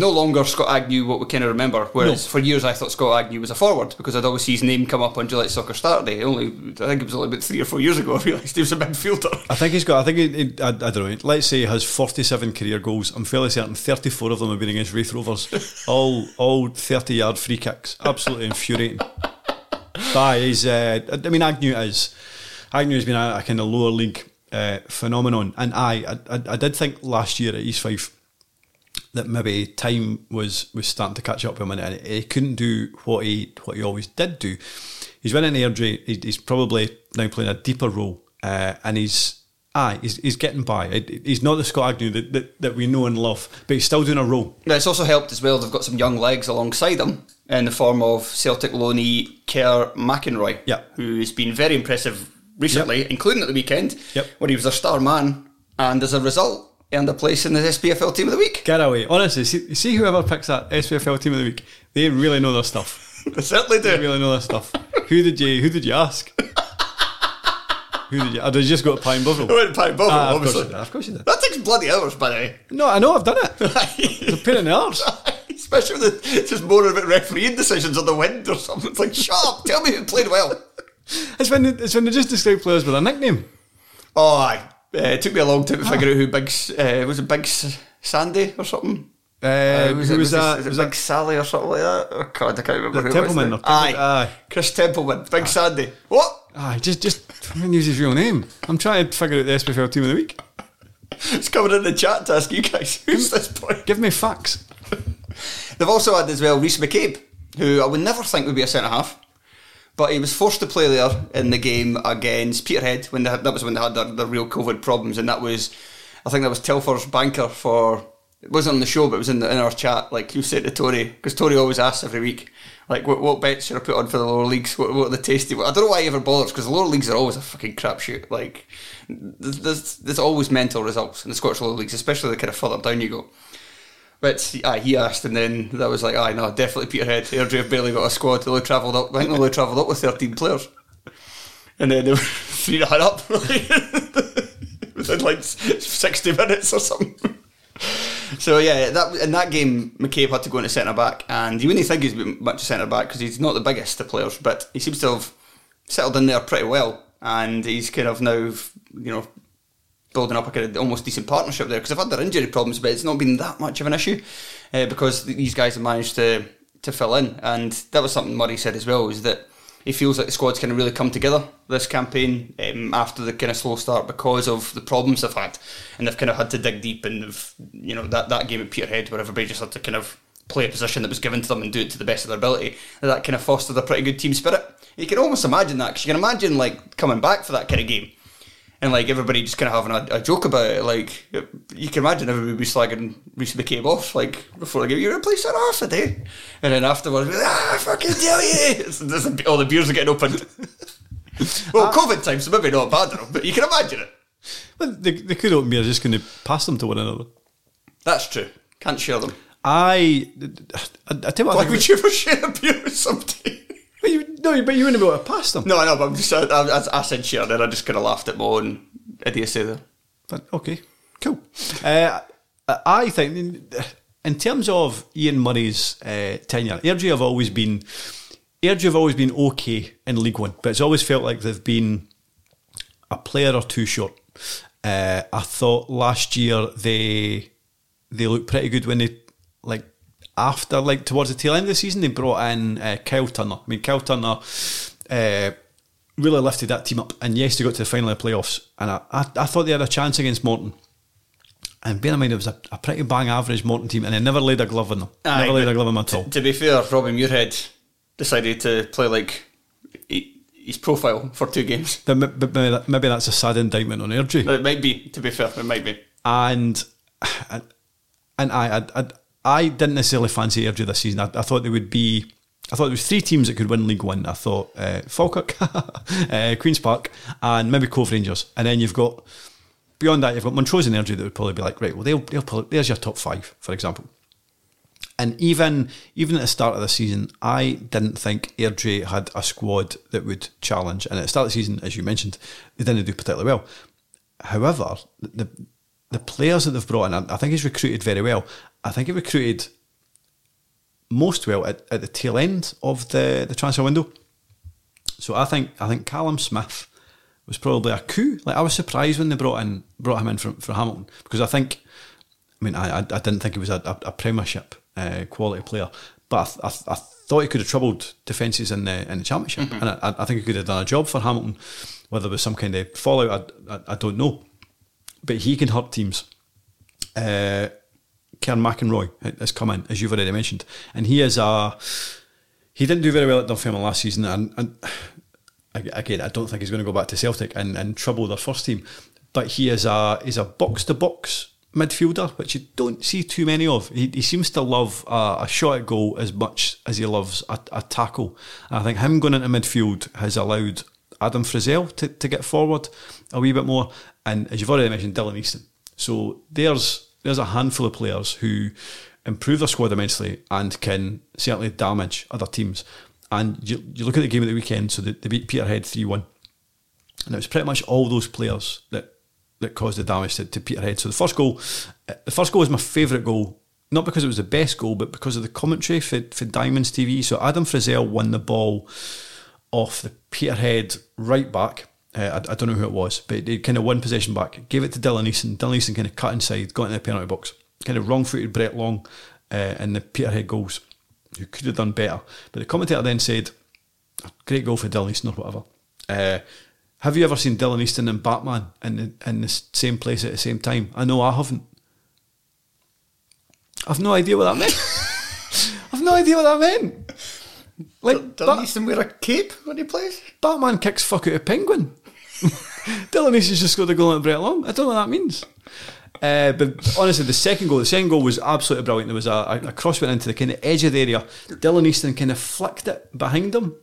no longer Scott Agnew what we kind of remember, whereas for years I thought Scott Agnew was a forward because I'd always see his name come up on Gillette Soccer Saturday. I think it was only about 3 or 4 years ago I realised he was a midfielder. I don't know, let's say he has 47 career goals. I'm fairly certain 34 of them have been against Raith Rovers. all 30-yard free kicks. Absolutely infuriating. That is, I mean, Agnew's been a kind of lower league phenomenon, and I did think last year at East Fife that maybe time was starting to catch up with him, and he couldn't do what he always did do. He's winning Airdrie. He's probably now playing a deeper role, and he's getting by. He's not the Scott Agnew that we know and love, but he's still doing a role. Now, it's also helped as well. They've got some young legs alongside him in the form of Celtic loanee Kerr McInroy, who has been very impressive recently, including at the weekend, when he was a star man, and as a result, earned a place in the SPFL Team of the Week. Get away. Honestly, see whoever picks that SPFL Team of the Week, they really know their stuff. They certainly do. They really know their stuff. Who did you ask? Or did you just go to Pine Bovril? I went to Pine Bovril, obviously. Of course you did. That takes bloody hours, by the way. No, I know, I've done it. It's a pain in the arse. Especially when there's more about refereeing decisions on the wind or something. It's like, shut up, tell me who played well. It's when they just describe players with a nickname. Oh, aye. It took me a long time to figure out who Big Sandy or something? Was it Big Sally or something like that? Oh, God, I can't remember who Templeman it was. Aye. Chris Templeman. Big Sandy. What? Aye, just don't use his real name. I'm trying to figure out the SPFL Team of the Week. It's coming in the chat to ask you guys, who's this boy? Give me facts. They've also had as well Rhys McCabe, who I would never think would be a centre-half. But he was forced to play there in the game against Peterhead when they had their real COVID problems, and I think that was Telfer's banker for, it wasn't on the show, but it was in our chat. Like, you said to Tory, because Tory always asks every week, like, what bets should I put on for the lower leagues? What are the tasty? I don't know why he ever bothers, because the lower leagues are always a fucking crapshoot. Like, there's always mental results in the Scottish lower leagues, especially the kind of further down you go. But he asked, and then that was like, no, definitely Peterhead. Airdrie have barely got a squad. I think they only travelled up with 13 players. And then they were 3-1 up within like 60 minutes or something. So yeah, in that game, McCabe had to go into centre-back, and you wouldn't think he's been much a centre-back because he's not the biggest of players, but he seems to have settled in there pretty well, and he's kind of now, you know, building up a kind of almost decent partnership there, because they've had their injury problems, but it's not been that much of an issue because these guys have managed to fill in. And that was something Murray said as well, is that he feels like the squad's kind of really come together this campaign after the kind of slow start because of the problems they've had, and they've kind of had to dig deep, and they've, you know, that game at Peterhead where everybody just had to kind of play a position that was given to them and do it to the best of their ability, and that kind of fostered a pretty good team spirit. You can almost imagine that, because you can imagine like coming back for that kind of game and like everybody just kind of having a joke about it. Like you can imagine everybody be slagging Reece McCabe off like before the game, you're going to play set off today, and then afterwards I fucking tell you all the beers are getting opened. Well, COVID time, so maybe not bad enough, but you can imagine it. But the good open beer is just going to pass them to one another. That's true, can't share them. I tell you what, like, would you ever share a beer with somebody? But you wouldn't be able to pass them. No, I know, but I'm just, I said share, then I just kind of laughed at my own idiocy there. Okay, cool. I think, in terms of Ian Murray's tenure, Airdrie have always been okay in League One, but it's always felt like they've been a player or two short. I thought last year they looked pretty good when they, like, after, like, towards the tail end of the season, they brought in Kyle Turner. I mean, Kyle Turner really lifted that team up. And yes, they got to the final of the playoffs. And I thought they had a chance against Morton. And bear in mind, it was a pretty bang average Morton team, and they never laid a glove on them. Never laid a glove on them at all. To be fair, Robbie Muirhead decided to play like his profile for two games. Maybe that's a sad indictment on Airdrie. It might be, to be fair. It might be. And I didn't necessarily fancy Airdrie this season. I thought there would be... I thought there was three teams that could win League One. I thought Falkirk, Queen's Park, and maybe Cove Rangers. And then you've got... Beyond that, you've got Montrose and Airdrie that would probably be like, right, well, they'll pull it. There's your top five, for example. And even at the start of the season, I didn't think Airdrie had a squad that would challenge. And at the start of the season, as you mentioned, they didn't do particularly well. However, the players that they've brought in, I think he's recruited very well. I think he recruited most well at the tail end of the transfer window. So I think Callum Smith was probably a coup. Like, I was surprised when they brought him in for Hamilton, because I didn't think he was a Premiership quality player, but I thought he could have troubled defences in the Championship, mm-hmm. and I think he could have done a job for Hamilton. Whether there was some kind of fallout, I don't know, but he can hurt teams. Cairn McInroy has come in, as you've already mentioned, and he didn't do very well at Dunfermline last season, and again, I don't think he's going to go back to Celtic and trouble their first team, but he's a box-to-box midfielder, which you don't see too many of. He seems to love a shot at goal as much as he loves a tackle, and I think him going into midfield has allowed Adam Frizzell to get forward a wee bit more, and as you've already mentioned, Dylan Easton. So there's a handful of players who improve their squad immensely and can certainly damage other teams. And you look at the game at the weekend, so they beat Peterhead 3-1. And it was pretty much all those players that caused the damage to Peterhead. So the first goal was my favourite goal, not because it was the best goal, but because of the commentary for Diamonds TV. So Adam Frizzell won the ball off the Peterhead right back. I don't know who it was, but he kind of won possession back, gave it to Dylan Easton. Dylan Easton kind of cut inside, got into the penalty box, kind of wrong-footed Brett Long in the Peterhead goals, who could have done better. But the commentator then said, great goal for Dylan Easton or whatever. Have you ever seen Dylan Easton and Batman in the same place at the same time? I know I haven't. I've no idea what that meant. Like, Dylan Easton wear a cape when he plays? Batman kicks fuck out a penguin. Dylan Easton's just scored a goal at Brett Long. I don't know what that means. But honestly, the second goal was absolutely brilliant. There was a cross went into the kind of edge of the area. Dylan Easton kind of flicked it behind him,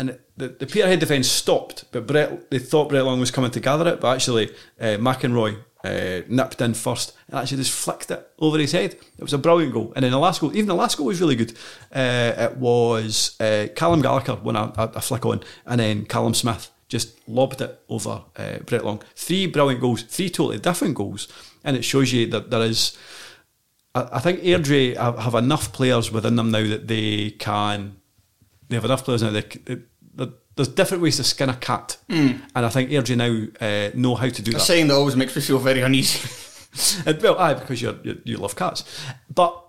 and the Peterhead defence stopped. But they thought Brett Long was coming to gather it, but actually McInroy nipped in first and actually just flicked it over his head. It was a brilliant goal. And then the last goal was really good. It was Callum Gallagher won a flick on, and then Callum Smith just lobbed it over Brett Long. Three brilliant goals, three totally different goals, and it shows you that there is, I think Airdrie have enough players within them now that there's different ways to skin a cat, and I think Airdrie now know how to do that. A saying that always makes me feel very uneasy. Well, aye, because you love cats. But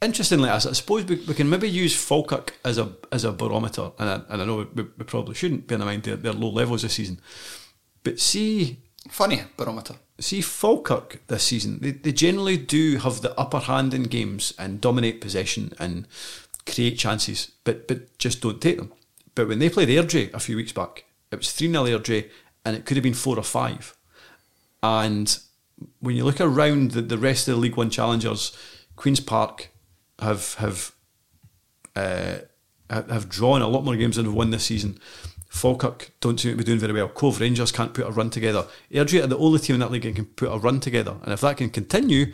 Interestingly, I suppose we can maybe use Falkirk as a barometer, and I know we probably shouldn't, bear in mind their low levels this season. But see... Funny barometer. See Falkirk this season, they generally do have the upper hand in games and dominate possession and create chances, but just don't take them. But when they played Airdrie a few weeks back, it was 3-0 Airdrie, and it could have been 4 or 5. And when you look around the rest of the League One challengers, Queen's Park... have drawn a lot more games than they've won this season. Falkirk don't seem to be doing very well. Cove Rangers can't put a run together. Airdrie are the only team in that league that can put a run together, and if that can continue,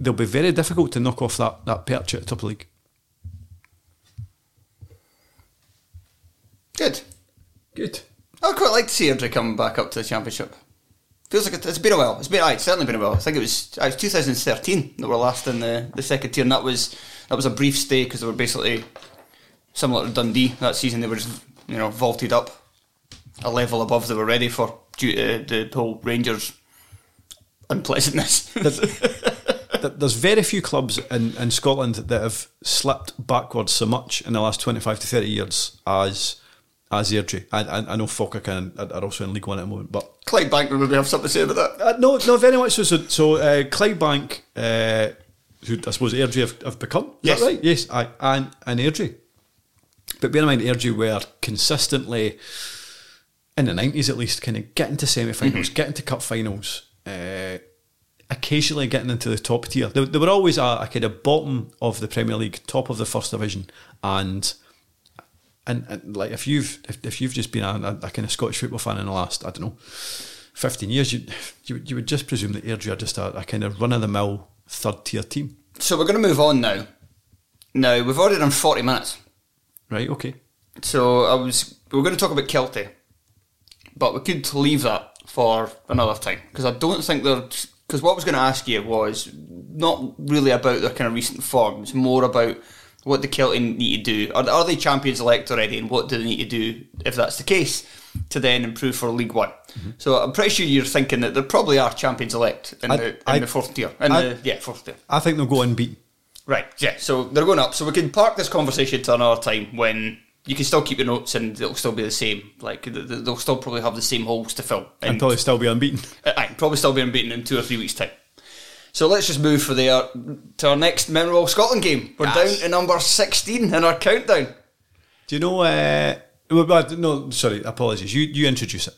they'll be very difficult to knock off that perch at the top of the league. Good. I'd quite like to see Airdrie come back up to the Championship. Feels like it's been a while. It's certainly been a while. I think it was 2013 that were last in the second tier, and that was a brief stay because they were basically similar to Dundee that season. They were just vaulted up a level above they were ready for due to the whole Rangers unpleasantness. There's very few clubs in Scotland that have slipped backwards so much in the last 25 to 30 years as Airdrie. I know Falkirk are also in League One at the moment, but Clydebank would have something to say about that. No, very much so. So Clydebank, who I suppose Airdrie have become. Yes. Is that right? Yes, and Airdrie. But bear in mind, Airdrie were consistently, in the 90s at least, kind of getting to semi-finals, getting to cup finals, occasionally getting into the top tier. They were always a kind of bottom of the Premier League, top of the First Division, And like if you've just been a kind of Scottish football fan in the last, I don't know, 15 years, you would just presume that Airdrie are just a kind of run-of-the-mill third-tier team. So we're going to move on now. Now, we've already done 40 minutes. Right, okay. So we were going to talk about Kelty, but we could leave that for another time, because I don't think they're... Because what I was going to ask you was not really about their kind of recent form, it's more about... what do Kelty need to do? Are they Champions-elect already, and what do they need to do, if that's the case, to then improve for League One? Mm-hmm. So I'm pretty sure you're thinking that there probably are Champions-elect in the fourth tier. Fourth tier. I think they'll go unbeaten. Right, yeah, so they're going up. So we can park this conversation to another time when you can still keep your notes and it'll still be the same. Like, they'll still probably have the same holes to fill. And probably still be unbeaten. Probably still be unbeaten in 2 or 3 weeks' time. So let's just move to our next memorable Scotland game. We're down to number 16 in our countdown. Do you know... no, sorry, apologies. You introduce it.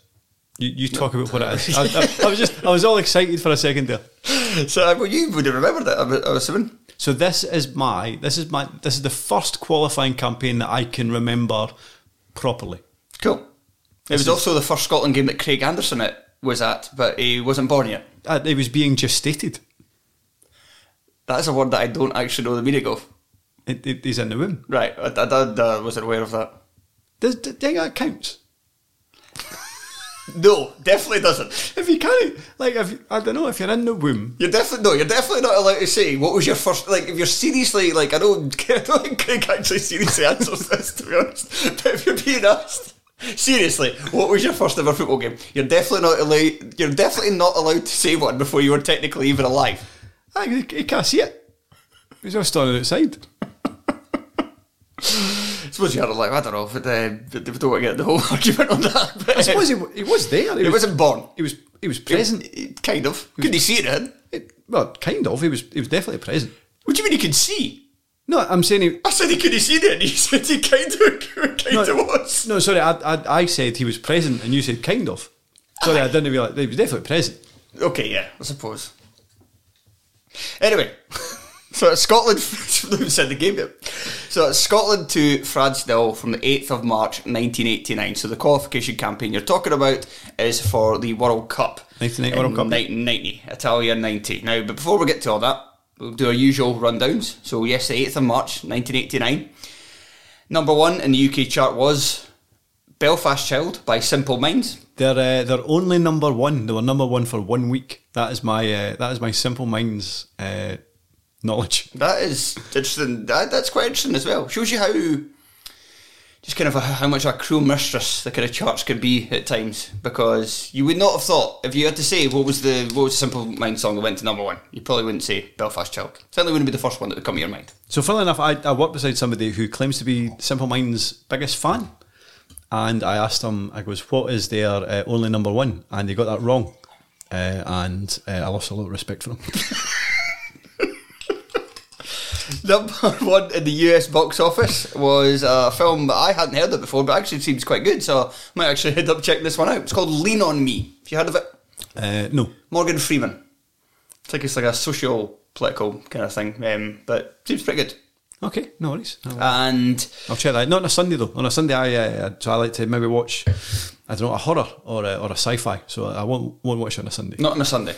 You talk about what it is. I was all excited for a second there. So you would have remembered it, I was assuming. So this is the first qualifying campaign that I can remember properly. Cool. It was also the first Scotland game that Craig Anderson was at, but he wasn't born yet. He was being gestated. That's a word that I don't actually know the meaning of. He's in the womb. Right, I wasn't aware of that. Do you think that counts? No, definitely doesn't. If you can't, I don't know, if you're in the womb... You're definitely not allowed to say, what was your first... Like, if you're seriously, like, I don't think Craig actually seriously answers this, to be honest. But if you're being asked, seriously, what was your first ever football game? You're definitely not allowed to say one before you were technically even alive. He can't see it. He's all standing outside. I suppose you had a life. I don't know. But we don't want to get the whole argument on that. But I suppose he was there. He wasn't born. He was present. Kind of. Couldn't he see it then? Well, kind of. He was definitely present. What do you mean he could see? No, I'm saying I said he couldn't see it, and you said he kind of was. No, sorry. I said he was present, and you said kind of. Sorry, I didn't realise. He was definitely present. Okay, yeah, I suppose. Anyway, so Scotland said the game yet. So it's Scotland to France 0 from the 8th of March 1989. So the qualification campaign you're talking about is for the World Cup. 1990 World Cup. 1990, Italia 90. Now, but before we get to all that, we'll do our usual rundowns. So yes, the 8th of March 1989. Number one in the UK chart was Belfast Child by Simple Minds. They're only number one. They were number one for 1 week. That is my Simple Minds knowledge. That is interesting. That's quite interesting as well. Shows you how just kind of how much of a cruel mistress the kind of charts could be at times, because you would not have thought, if you had to say what was the Simple Mind song that went to number one, you probably wouldn't say Belfast Child. Certainly wouldn't be the first one that would come to your mind. So funnily enough, I worked beside somebody who claims to be Simple Mind's biggest fan, and I asked him, I goes, what is their only number one? And he got that wrong, and I lost a lot of respect for him. Number one in the US box office was a film that I hadn't heard of before, but actually seems quite good, so I might actually head up check this one out. It's called Lean On Me. Have you heard of it? No. Morgan Freeman. It's like a socio-political kind of thing, but seems pretty good. Okay, no worries. And I'll check that out. Not on a Sunday though. On a Sunday, I like to maybe watch, I don't know, a horror or a sci-fi. So I won't watch it on a Sunday. Not on a Sunday.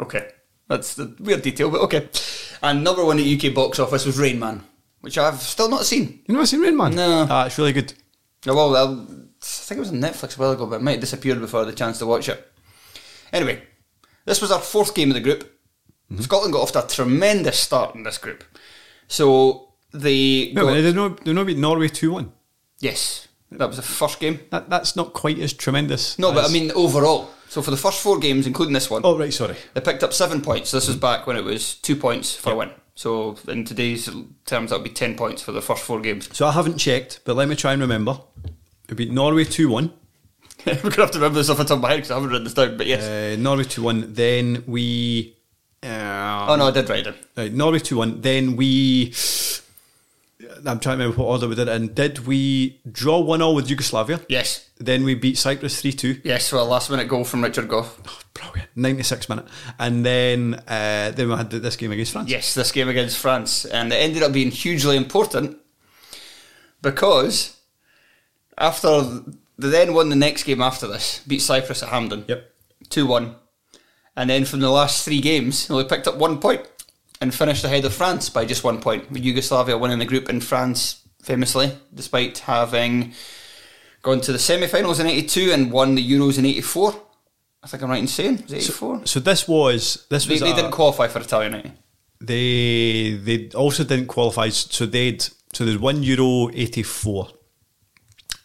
Okay, that's the weird detail, but okay. And number one at UK box office was Rain Man, which I've still not seen. You've never seen Rain Man? No. It's really good. Well, I think it was on Netflix a while ago, but it might have disappeared before I had the chance to watch it. Anyway, this was our fourth game of the group. Mm-hmm. Scotland got off to a tremendous start in this group. So they... They beat Norway 2-1. Yes, that was the first game. That's not quite as tremendous. No, but I mean overall. So for the first four games, including this one... Oh, right, sorry. They picked up 7 points. So this was back when it was 2 points for a win. So in today's terms, that would be 10 points for the first four games. So I haven't checked, but let me try and remember. It beat Norway 2-1. We're going to have to remember this off the top of my head because I haven't written this down, but yes. Norway 2-1, then we... I did write it. Right, Norway 2-1. Then we... I'm trying to remember what order we did it in. Did we draw 1-1 with Yugoslavia? Yes. Then we beat Cyprus 3-2. Yes, well, last-minute goal from Richard Gough. Oh, brilliant. 96th minute. And then we had this game against France. Yes, this game against France. And it ended up being hugely important because after... They then won the next game after this. Beat Cyprus at Hampden. Yep. 2-1. And then from the last three games, they only picked up 1 point and finished ahead of France by just 1 point, with Yugoslavia winning the group and France, famously, despite having gone to the semi-finals in 82 and won the Euros in 84. I think I'm right in saying. Was it 84? So this was They didn't qualify for Italian 90. They also didn't qualify. So there's one Euro 84.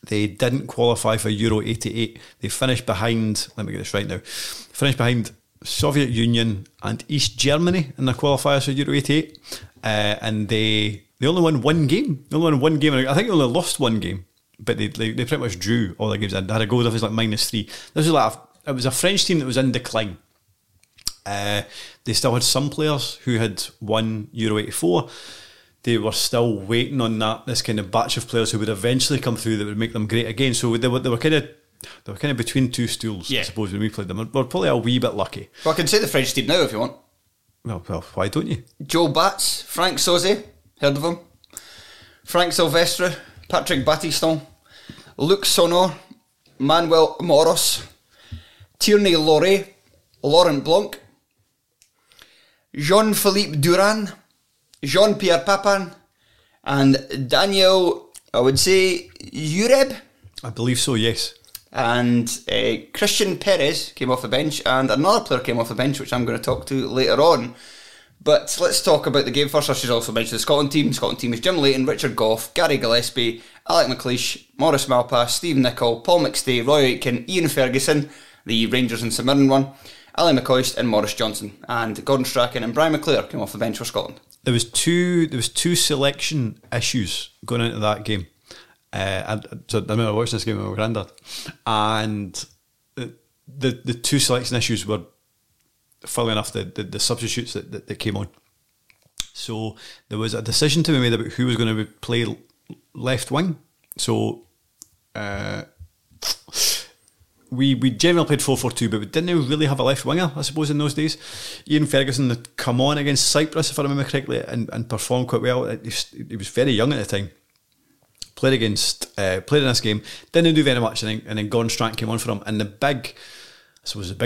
They didn't qualify for Euro 88. They finished behind... Let me get this right now. Finished behind... Soviet Union and East Germany in the qualifiers for Euro 88, and they only won one game. They only won one game. I think they only lost one game, but they pretty much drew all their games. They had a goal difference like -3. This was it was a French team that was in decline. They still had some players who had won Euro 84. They were still waiting on this kind of batch of players who would eventually come through that would make them great again. So they were kind of between two stools, yeah. I suppose, when we played them. We're probably a wee bit lucky. Well, I can say the French team now if you want. Well, why don't you? Joe Batts, Frank Sauzet, heard of him? Frank Silvestre, Patrick Battiston, Luc Sonor, Manuel Moros, Tierney Lauré, Laurent Blanc, Jean-Philippe Duran, Jean-Pierre Papin, and Daniel, I would say, Jureb? I believe so, yes. And Christian Perez came off the bench, and another player came off the bench, which I'm going to talk to later on. But let's talk about the game first. I should also mention the Scotland team. The Scotland team is Jim Leighton, Richard Gough, Gary Gillespie, Alec McLeish, Maurice Malpass, Steve Nicol, Paul McStay, Roy Aitken, Ian Ferguson, the Rangers and St Mirren one, Ali McCoist and Maurice Johnson. And Gordon Strachan and Brian McClure came off the bench for Scotland. There was two selection issues going into that game. So I remember watching this game with my granddad, and the two selection issues were, funnily enough, the substitutes that came on. So there was a decision to be made about who was going to play left wing. So we generally played 4-4-2, but we didn't really have a left winger, I suppose, in those days. Ian Ferguson had come on against Cyprus, if I remember correctly, and performed quite well. He was very young at the time. Played in this game, didn't do very much, and then Gordon Strachan came on for him. And the big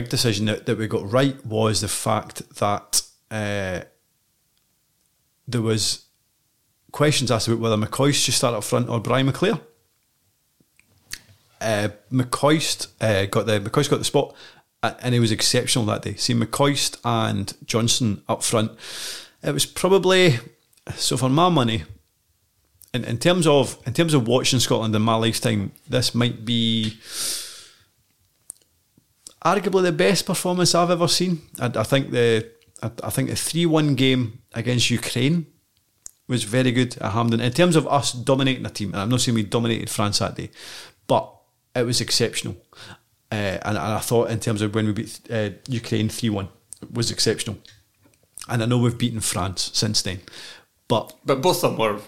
decision that we got right was the fact that there was questions asked about whether McCoist should start up front or Brian McClure. McCoist got the spot, and he was exceptional that day. See, McCoist and Johnson up front. It was probably, so for my money, in terms of watching Scotland in my lifetime, this might be arguably the best performance I've ever seen. I think the 3-1 game against Ukraine was very good at Hampden in terms of us dominating a team. And I'm not saying we dominated France that day, but it was exceptional. And I thought in terms of when we beat Ukraine 3-1, it was exceptional. And I know we've beaten France since then, but both of them were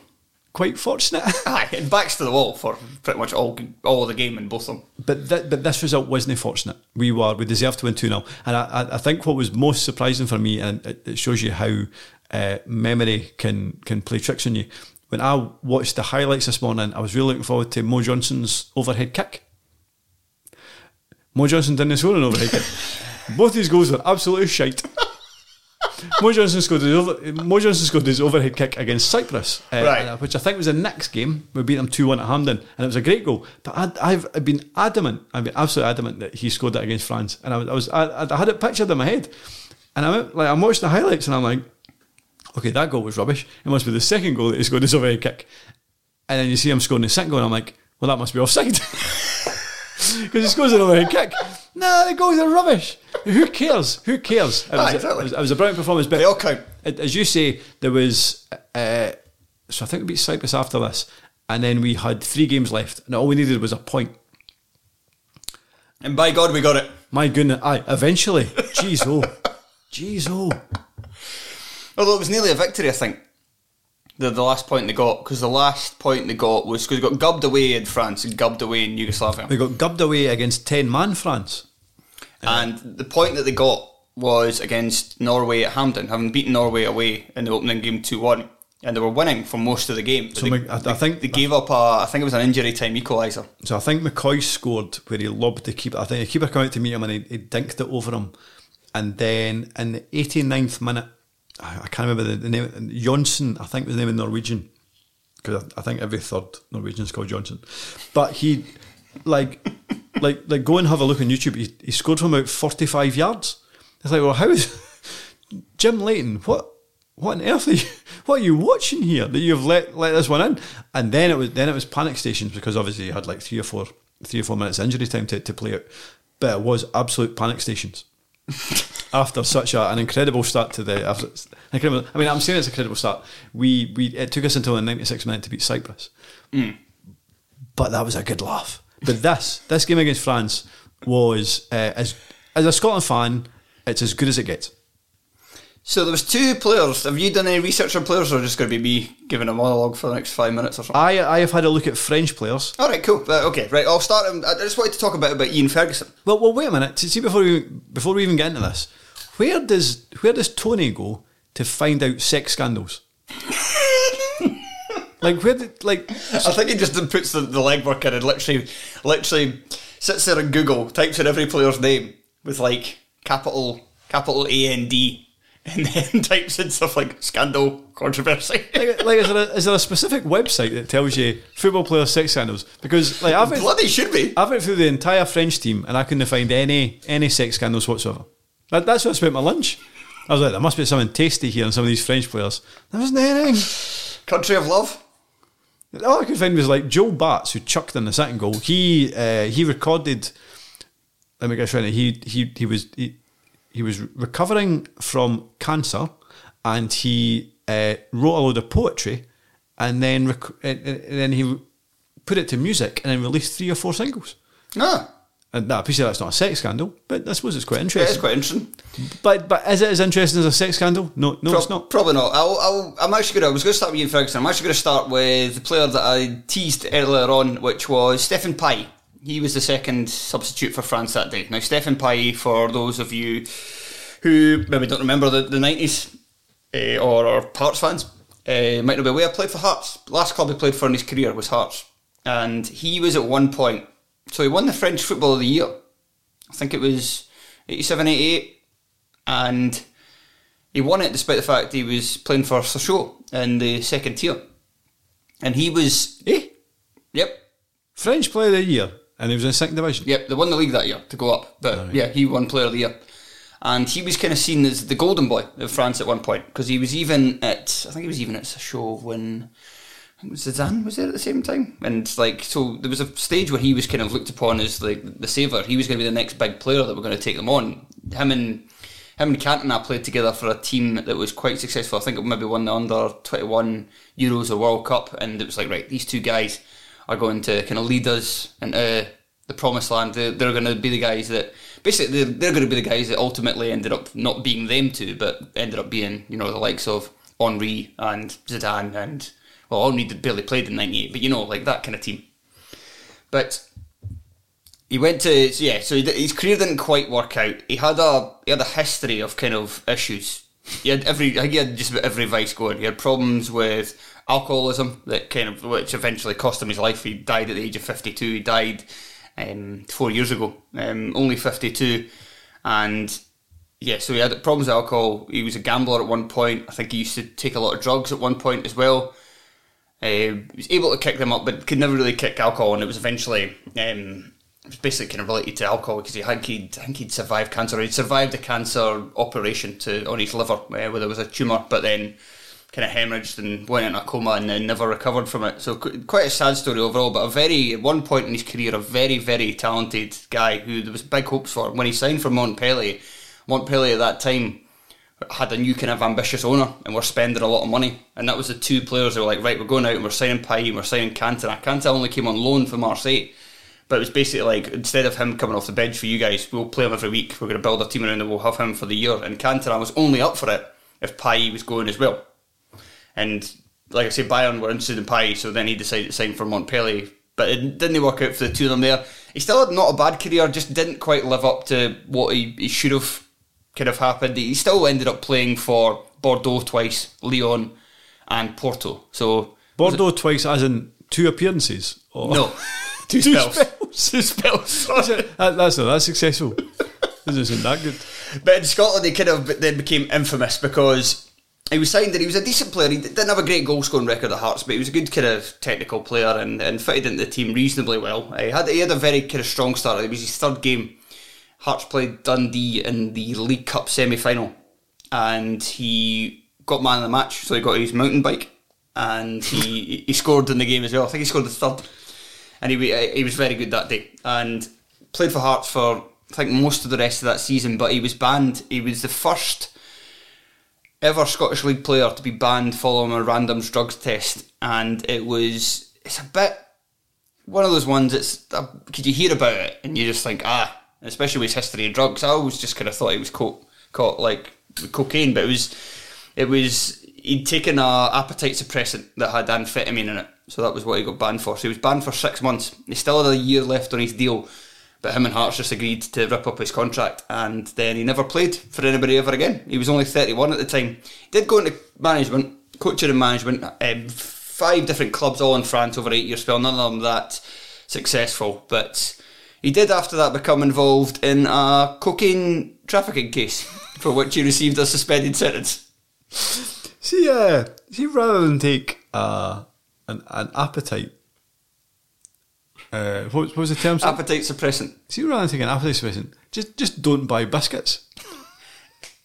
quite fortunate. Aye, and backs to the wall for pretty much all of the game in both of them. But this result wasn't fortunate. We deserved to win 2-0. And I think what was most surprising for me, and it shows you how memory can play tricks on you. When I watched the highlights this morning, I was really looking forward to Mo Johnson's overhead kick. Mo Johnson didn't score an overhead kick. Both these goals were absolutely shite. Mo Johnson scored his overhead kick against Cyprus, which I think was the next game. We beat them 2-1 at Hampden, and it was a great goal. But I've been adamant, I've been absolutely adamant that he scored that against France, and I had it pictured in my head, and I'm watching the highlights, and I'm like, okay, that goal was rubbish. It must be the second goal that he scored his overhead kick, and then you see him scoring the second goal, and I'm like, well, that must be offside. Because he scores an overhead kick. No, the goals are rubbish. Who cares? It was a brilliant performance. But they all count. As you say, there was... so I think we beat Cyprus after this. And then we had 3 games left. And all we needed was a point. And by God, we got it. My goodness. Aye, eventually. Jeez, oh. Although it was nearly a victory, I think. The last point they got, because the last point they got was because they got gubbed away in France and gubbed away in Yugoslavia. They got gubbed away against 10-man France. And the point that they got was against Norway at Hampden, having beaten Norway away in the opening game 2-1. And they were winning for most of the game. So I think it was an injury time equaliser. So I think McCoy scored where he lobbed the keeper. I think the keeper came out to meet him and he dinked it over him. And then in the 89th minute, I can't remember the name. Jonsson, I think, was the name in Norwegian, because I think every third Norwegian is called Jonsson. But he, like, go and have a look on YouTube. He scored from about 45 yards. It's like, well, how is Jim Leighton? What on earth? What are you watching here that you've let this one in? And then it was panic stations, because obviously you had like three or four minutes injury time to play out. But it was absolute panic stations. After such an incredible start to the... I mean, I'm saying it's an incredible start. It took us until the 96th minute to beat Cyprus. Mm. But that was a good laugh. But this game against France was, as a Scotland fan, it's as good as it gets. So there was 2 players. Have you done any research on players, or just going to be me giving a monologue for the next 5 minutes or something? I have had a look at French players. All right, cool. Okay, right. I'll start. I just wanted to talk about Ian Ferguson. Well, wait a minute. See, before we even get into this, where does Tony go to find out sex scandals? I think he just puts the legwork in and literally sits there on Google, types in every player's name with like capital AND. And then types in stuff like scandal, controversy. Is there a specific website that tells you football player sex scandals? Because like I've been through the entire French team and I couldn't find any sex scandals whatsoever. That's what I spent my lunch. I was like, there must be something tasty here in some of these French players. There wasn't anything. Country of love. All I could find was like Joe Bartz, who chucked in the second goal. He recorded. Let me guess, right now. He was recovering from cancer, and he wrote a load of poetry, and then he put it to music, and then released 3 or 4 singles. Ah, and that piece of that's not a sex scandal, but I suppose it's quite interesting. It's quite interesting. But is it as interesting as a sex scandal? No, it's not. Probably not. I was going to start with Ian Ferguson. I'm actually going to start with the player that I teased earlier on, which was Stéphane Pié. He was the second substitute for France that day. Now, Stéphane Pié, for those of you who maybe don't remember the 90s or Hearts fans, might not be aware, played for Hearts. Last club he played for in his career was Hearts. And he was at one point... So he won the French Football of the Year. I think it was 87-88. And he won it despite the fact he was playing for Sochaux in the second tier. And he was... Eh? Yep. French Player of the Year. And he was in second division. Yep, they won the league that year to go up. But yeah, he won Player of the Year. And he was kind of seen as the golden boy of France at one point, because he was even at Sochaux when Zidane was there at the same time, and like, so there was a stage where he was kind of looked upon as like the saver. He was going to be the next big player that were going to take them on. Him and Cantona played together for a team that was quite successful. I think it maybe won the under 21 Euros or World Cup, and it was like, right, these two guys are going to kind of lead us into the promised land. They're going to be the guys that basically they're going to be the guys that ultimately ended up not being them two, but ended up being, you know, the likes of Henry and Zidane and. Well, Henry barely played in 98, but you know, like that kind of team. But he went to, so his career didn't quite work out. He had a history of kind of issues. He had just about every vice going. He had problems with alcoholism, that kind of, which eventually cost him his life. He died at the age of 52. He died 4 years ago, only 52, and. Yeah, so he had problems with alcohol. He was a gambler at one point. I think he used to take a lot of drugs at one point as well. He was able to kick them up, but could never really kick alcohol, and it was eventually, it was basically kind of related to alcohol, because I think he'd survived cancer. He'd survived a cancer operation on his liver, where there was a tumour, but then kind of hemorrhaged and went into a coma and then never recovered from it. So quite a sad story overall, but at one point in his career, a very, very talented guy who there was big hopes for. When he signed for Montpellier at that time had a new kind of ambitious owner and were spending a lot of money. And that was the two players that were like, right, we're going out and we're signing Payet and we're signing Cantona. Cantona only came on loan for Marseille. But it was basically like, instead of him coming off the bench for you guys, we'll play him every week. We're going to build a team around and we'll have him for the year. And Cantona was only up for it if Payet was going as well. And like I say, Bayern were interested in Payet, so then he decided to sign for Montpellier. But it didn't work out for the two of them there. He still had not a bad career, just didn't quite live up to what he should have. Could have happened. He still ended up playing for Bordeaux twice, Lyon and Porto. So Bordeaux twice as in two appearances? Or no. Two spells. Two spells. That's not that successful. This isn't that good. But in Scotland he kind of then became infamous because he was signed and he was a decent player. He didn't have a great goal scoring record at Hearts, but he was a good kind of technical player and fitted into the team reasonably well. He had a very kind of strong start. It was his third game. Hearts played Dundee in the League Cup semi-final and he got man of the match, so he got his mountain bike and he scored in the game as well. I think he scored the third, and he was very good that day and played for Hearts for I think most of the rest of that season, but he was banned. He was the first ever Scottish League player to be banned following a random drugs test, and it's a bit one of those ones could you hear about it and you just think, especially with his history of drugs. I always just kind of thought he was caught like with cocaine, but it was he'd taken an appetite suppressant that had amphetamine in it, so that was what he got banned for. So he was banned for 6 months. He still had a year left on his deal, but him and Hearts just agreed to rip up his contract, and then he never played for anybody ever again. He was only 31 at the time. He did go into management, coaching and management, 5 different clubs all in France over an 8-year spell, none of them that successful, but he did after that become involved in a cocaine trafficking case for which he received a suspended sentence. See, rather than take an appetite, what was the term? Appetite suppressant. See, rather than taking an appetite suppressant, just don't buy biscuits.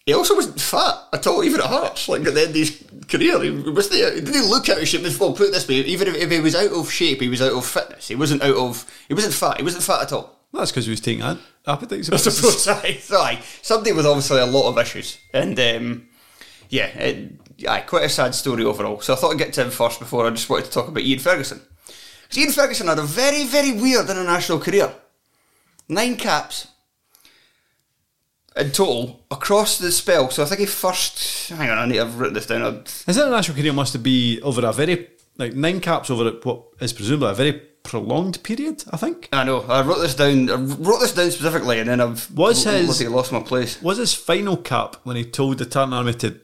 He also wasn't fat at all, even at Hearts. Like at the end of his career, he didn't look out of shape. Well, put it this way: even if he was out of shape, he was out of fitness. He wasn't fat. He wasn't fat at all. Well, that's because he was taking appetite suppressants. I suppose. Somebody with obviously a lot of issues, and quite a sad story overall. So I thought I'd get to him first before I just wanted to talk about Ian Ferguson. Because Ian Ferguson had a very, very weird international career. 9 caps. In total, across the spell, so I think he first... Hang on, I need to have written this down. His international career must have been over a very... Like, 9 caps over what is presumably a very prolonged period, I think. I know, I wrote this down specifically, and then I lost my place. Was his final cap when he told the Tartan Army to...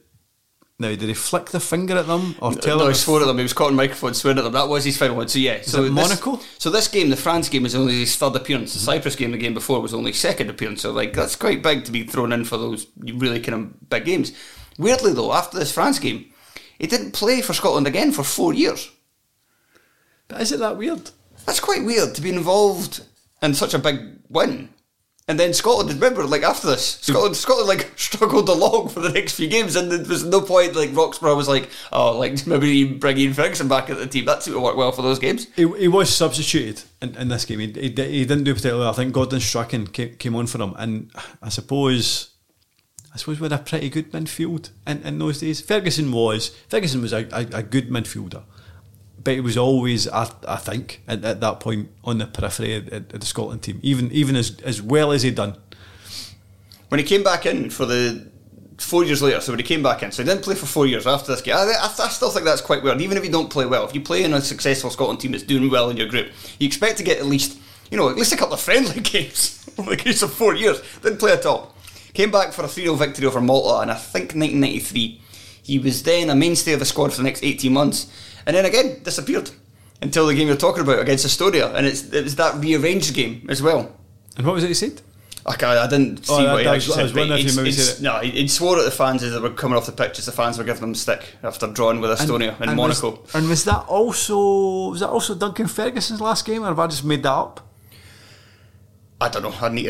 Now, did he flick the finger at them? No, he swore at them. He was caught on microphone swearing at them. That was his final one, so yeah. So Monaco? So this game, the France game, is only his third appearance. The Cyprus game, the game before, was only his second appearance. So, like, that's quite big to be thrown in for those really kind of big games. Weirdly, though, after this France game, he didn't play for Scotland again for 4 years. But is it that weird? That's quite weird to be involved in such a big win And then Scotland, remember, like, after this, Scotland, like, struggled along for the next few games, and there was no point, like, Roxburgh was like, oh, like, maybe bring Ian Ferguson back at the team. That seemed to work well for those games. He was substituted in this game. He didn't do particularly well. I think Gordon Strachan came on for him, and I suppose we're a pretty good midfield in those days. Ferguson was a good midfielder, but he was always, I think, at that point, on the periphery of the Scotland team, even as well as he'd done. When he came back in for the 4 years later, so when he came back in, so he didn't play for 4 years after this game. I still think that's quite weird. Even if you don't play well, if you play in a successful Scotland team that's doing well in your group, you expect to get at least a couple of friendly games over the course of 4 years. Didn't play at all. Came back for a 3-0 victory over Malta in, I think, 1993. He was then a mainstay of the squad for the next 18 months. And then again, disappeared until the game you're talking about against Astoria, and it was that rearranged game as well. And what was it he said? I didn't see what he actually said. I was wondering if you maybe said it. No, he swore at the fans as they were coming off the pitch, as the fans were giving them stick after drawing with Astoria in Monaco. Was that also Duncan Ferguson's last game, or have I just made that up? I don't know. I need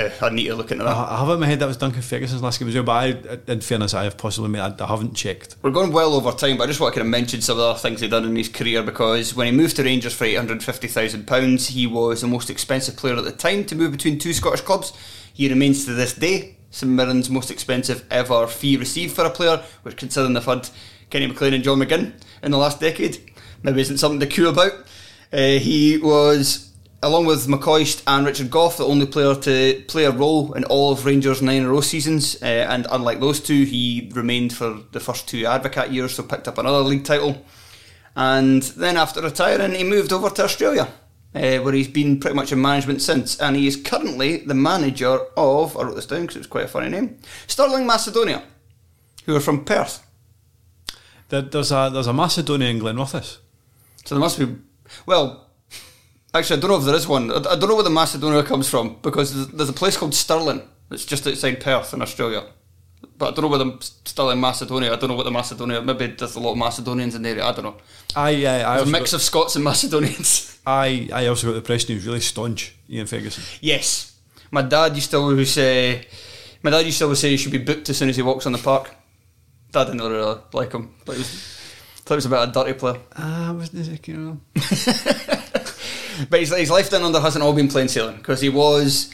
to look into that. I have in my head that was Duncan Ferguson's last game as well, but in fairness, I have possibly made. I haven't checked. We're going well over time, but I just want to kind of mention some of the other things he'd done in his career, because when he moved to Rangers for £850,000, he was the most expensive player at the time to move between two Scottish clubs. He remains to this day St Mirren's most expensive ever fee received for a player, which, considering they've had Kenny McLean and John McGinn in the last decade, maybe isn't something to coo about. He was, along with McCoist and Richard Gough, the only player to play a role in all of Rangers' 9-in-a-row seasons, and unlike those two, he remained for the first two Advocate years, so picked up another league title. And then after retiring, he moved over to Australia, where he's been pretty much in management since, and he is currently the manager of, I wrote this down because it was quite a funny name, Stirling Macedonia, who are from Perth. There's a Macedonia in Glenrothes. So there must be, well... Actually, I don't know if there is one. I don't know where the Macedonia comes from, because there's a place called Stirling that's just outside Perth in Australia. But I don't know where the Stirling Macedonia, I don't know what the Macedonia, maybe there's a lot of Macedonians in the area, I don't know. There's a mix of Scots and Macedonians. I also got the impression he was really staunch, Ian Ferguson. Yes. My dad used to always say he should be booked as soon as he walks on the park. Dad didn't really like him, but he was a bit of a dirty player. Wasn't he, you know? But his life down under hasn't all been plain sailing, because he was,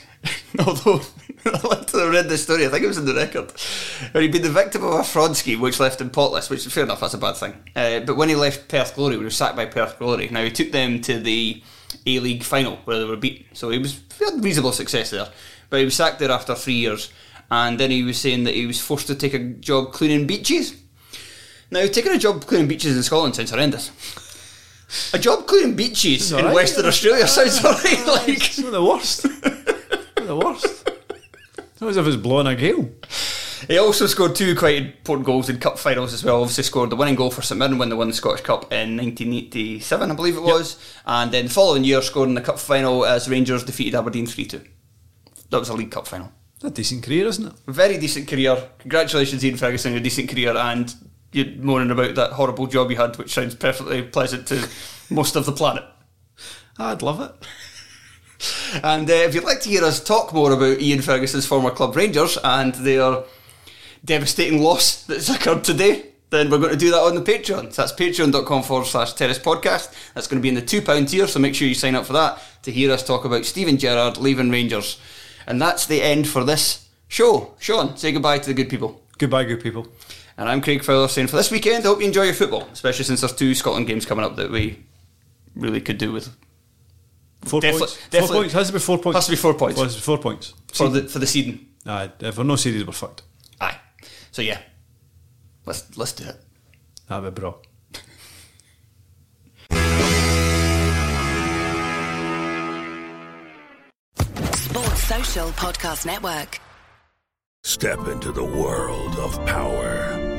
although I read this story, I think it was in the Record, where he'd been the victim of a fraud scheme which left him potless, which, fair enough, that's a bad thing. But when he left Perth Glory, he was sacked by Perth Glory. Now, he took them to the A-League final, where they were beaten, so he had reasonable success there. But he was sacked there after 3 years, and then he was saying that he was forced to take a job cleaning beaches. Now, taking a job cleaning beaches in Scotland sounds horrendous. A job cleaning beaches in Western Australia sounds alright. It's not the worst. Not the worst. It's not as if it's blowing a gale. He also scored two quite important goals in cup finals as well. Obviously scored the winning goal for St Mirren when they won the Scottish Cup in 1987, I believe it was. Yep. And then the following year scored in the cup final as Rangers defeated Aberdeen 3-2. That was a League Cup final. That's a decent career, isn't it? Very decent career. Congratulations, Ian Ferguson, your decent career, and... you're moaning about that horrible job you had, which sounds perfectly pleasant to most of the planet. I'd love it. And if you'd like to hear us talk more about Ian Ferguson's former club Rangers and their devastating loss that's occurred today, then we're going to do that on the Patreon. So that's patreon.com/terracepodcast. That's going to be in the £2 tier, so make sure you sign up for that to hear us talk about Steven Gerrard leaving Rangers. And that's the end for this show. Sean, say goodbye to the good people. Goodbye, good people. And I'm Craig Fowler saying for this weekend, I hope you enjoy your football, especially since there's two Scotland games coming up that we really could do with. 4 points. Definitely 4 points. Has to be 4 points. Has to be 4 points. Well, 4 points. For the seeding. Aye, if we're no seeded, we're fucked. Aye. So yeah, let's do it. That'd be bro. Sports Social Podcast Network. Step into the world of power,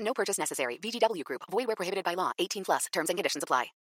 No purchase necessary. VGW Group. Void where prohibited by law. 18+. Terms and conditions apply.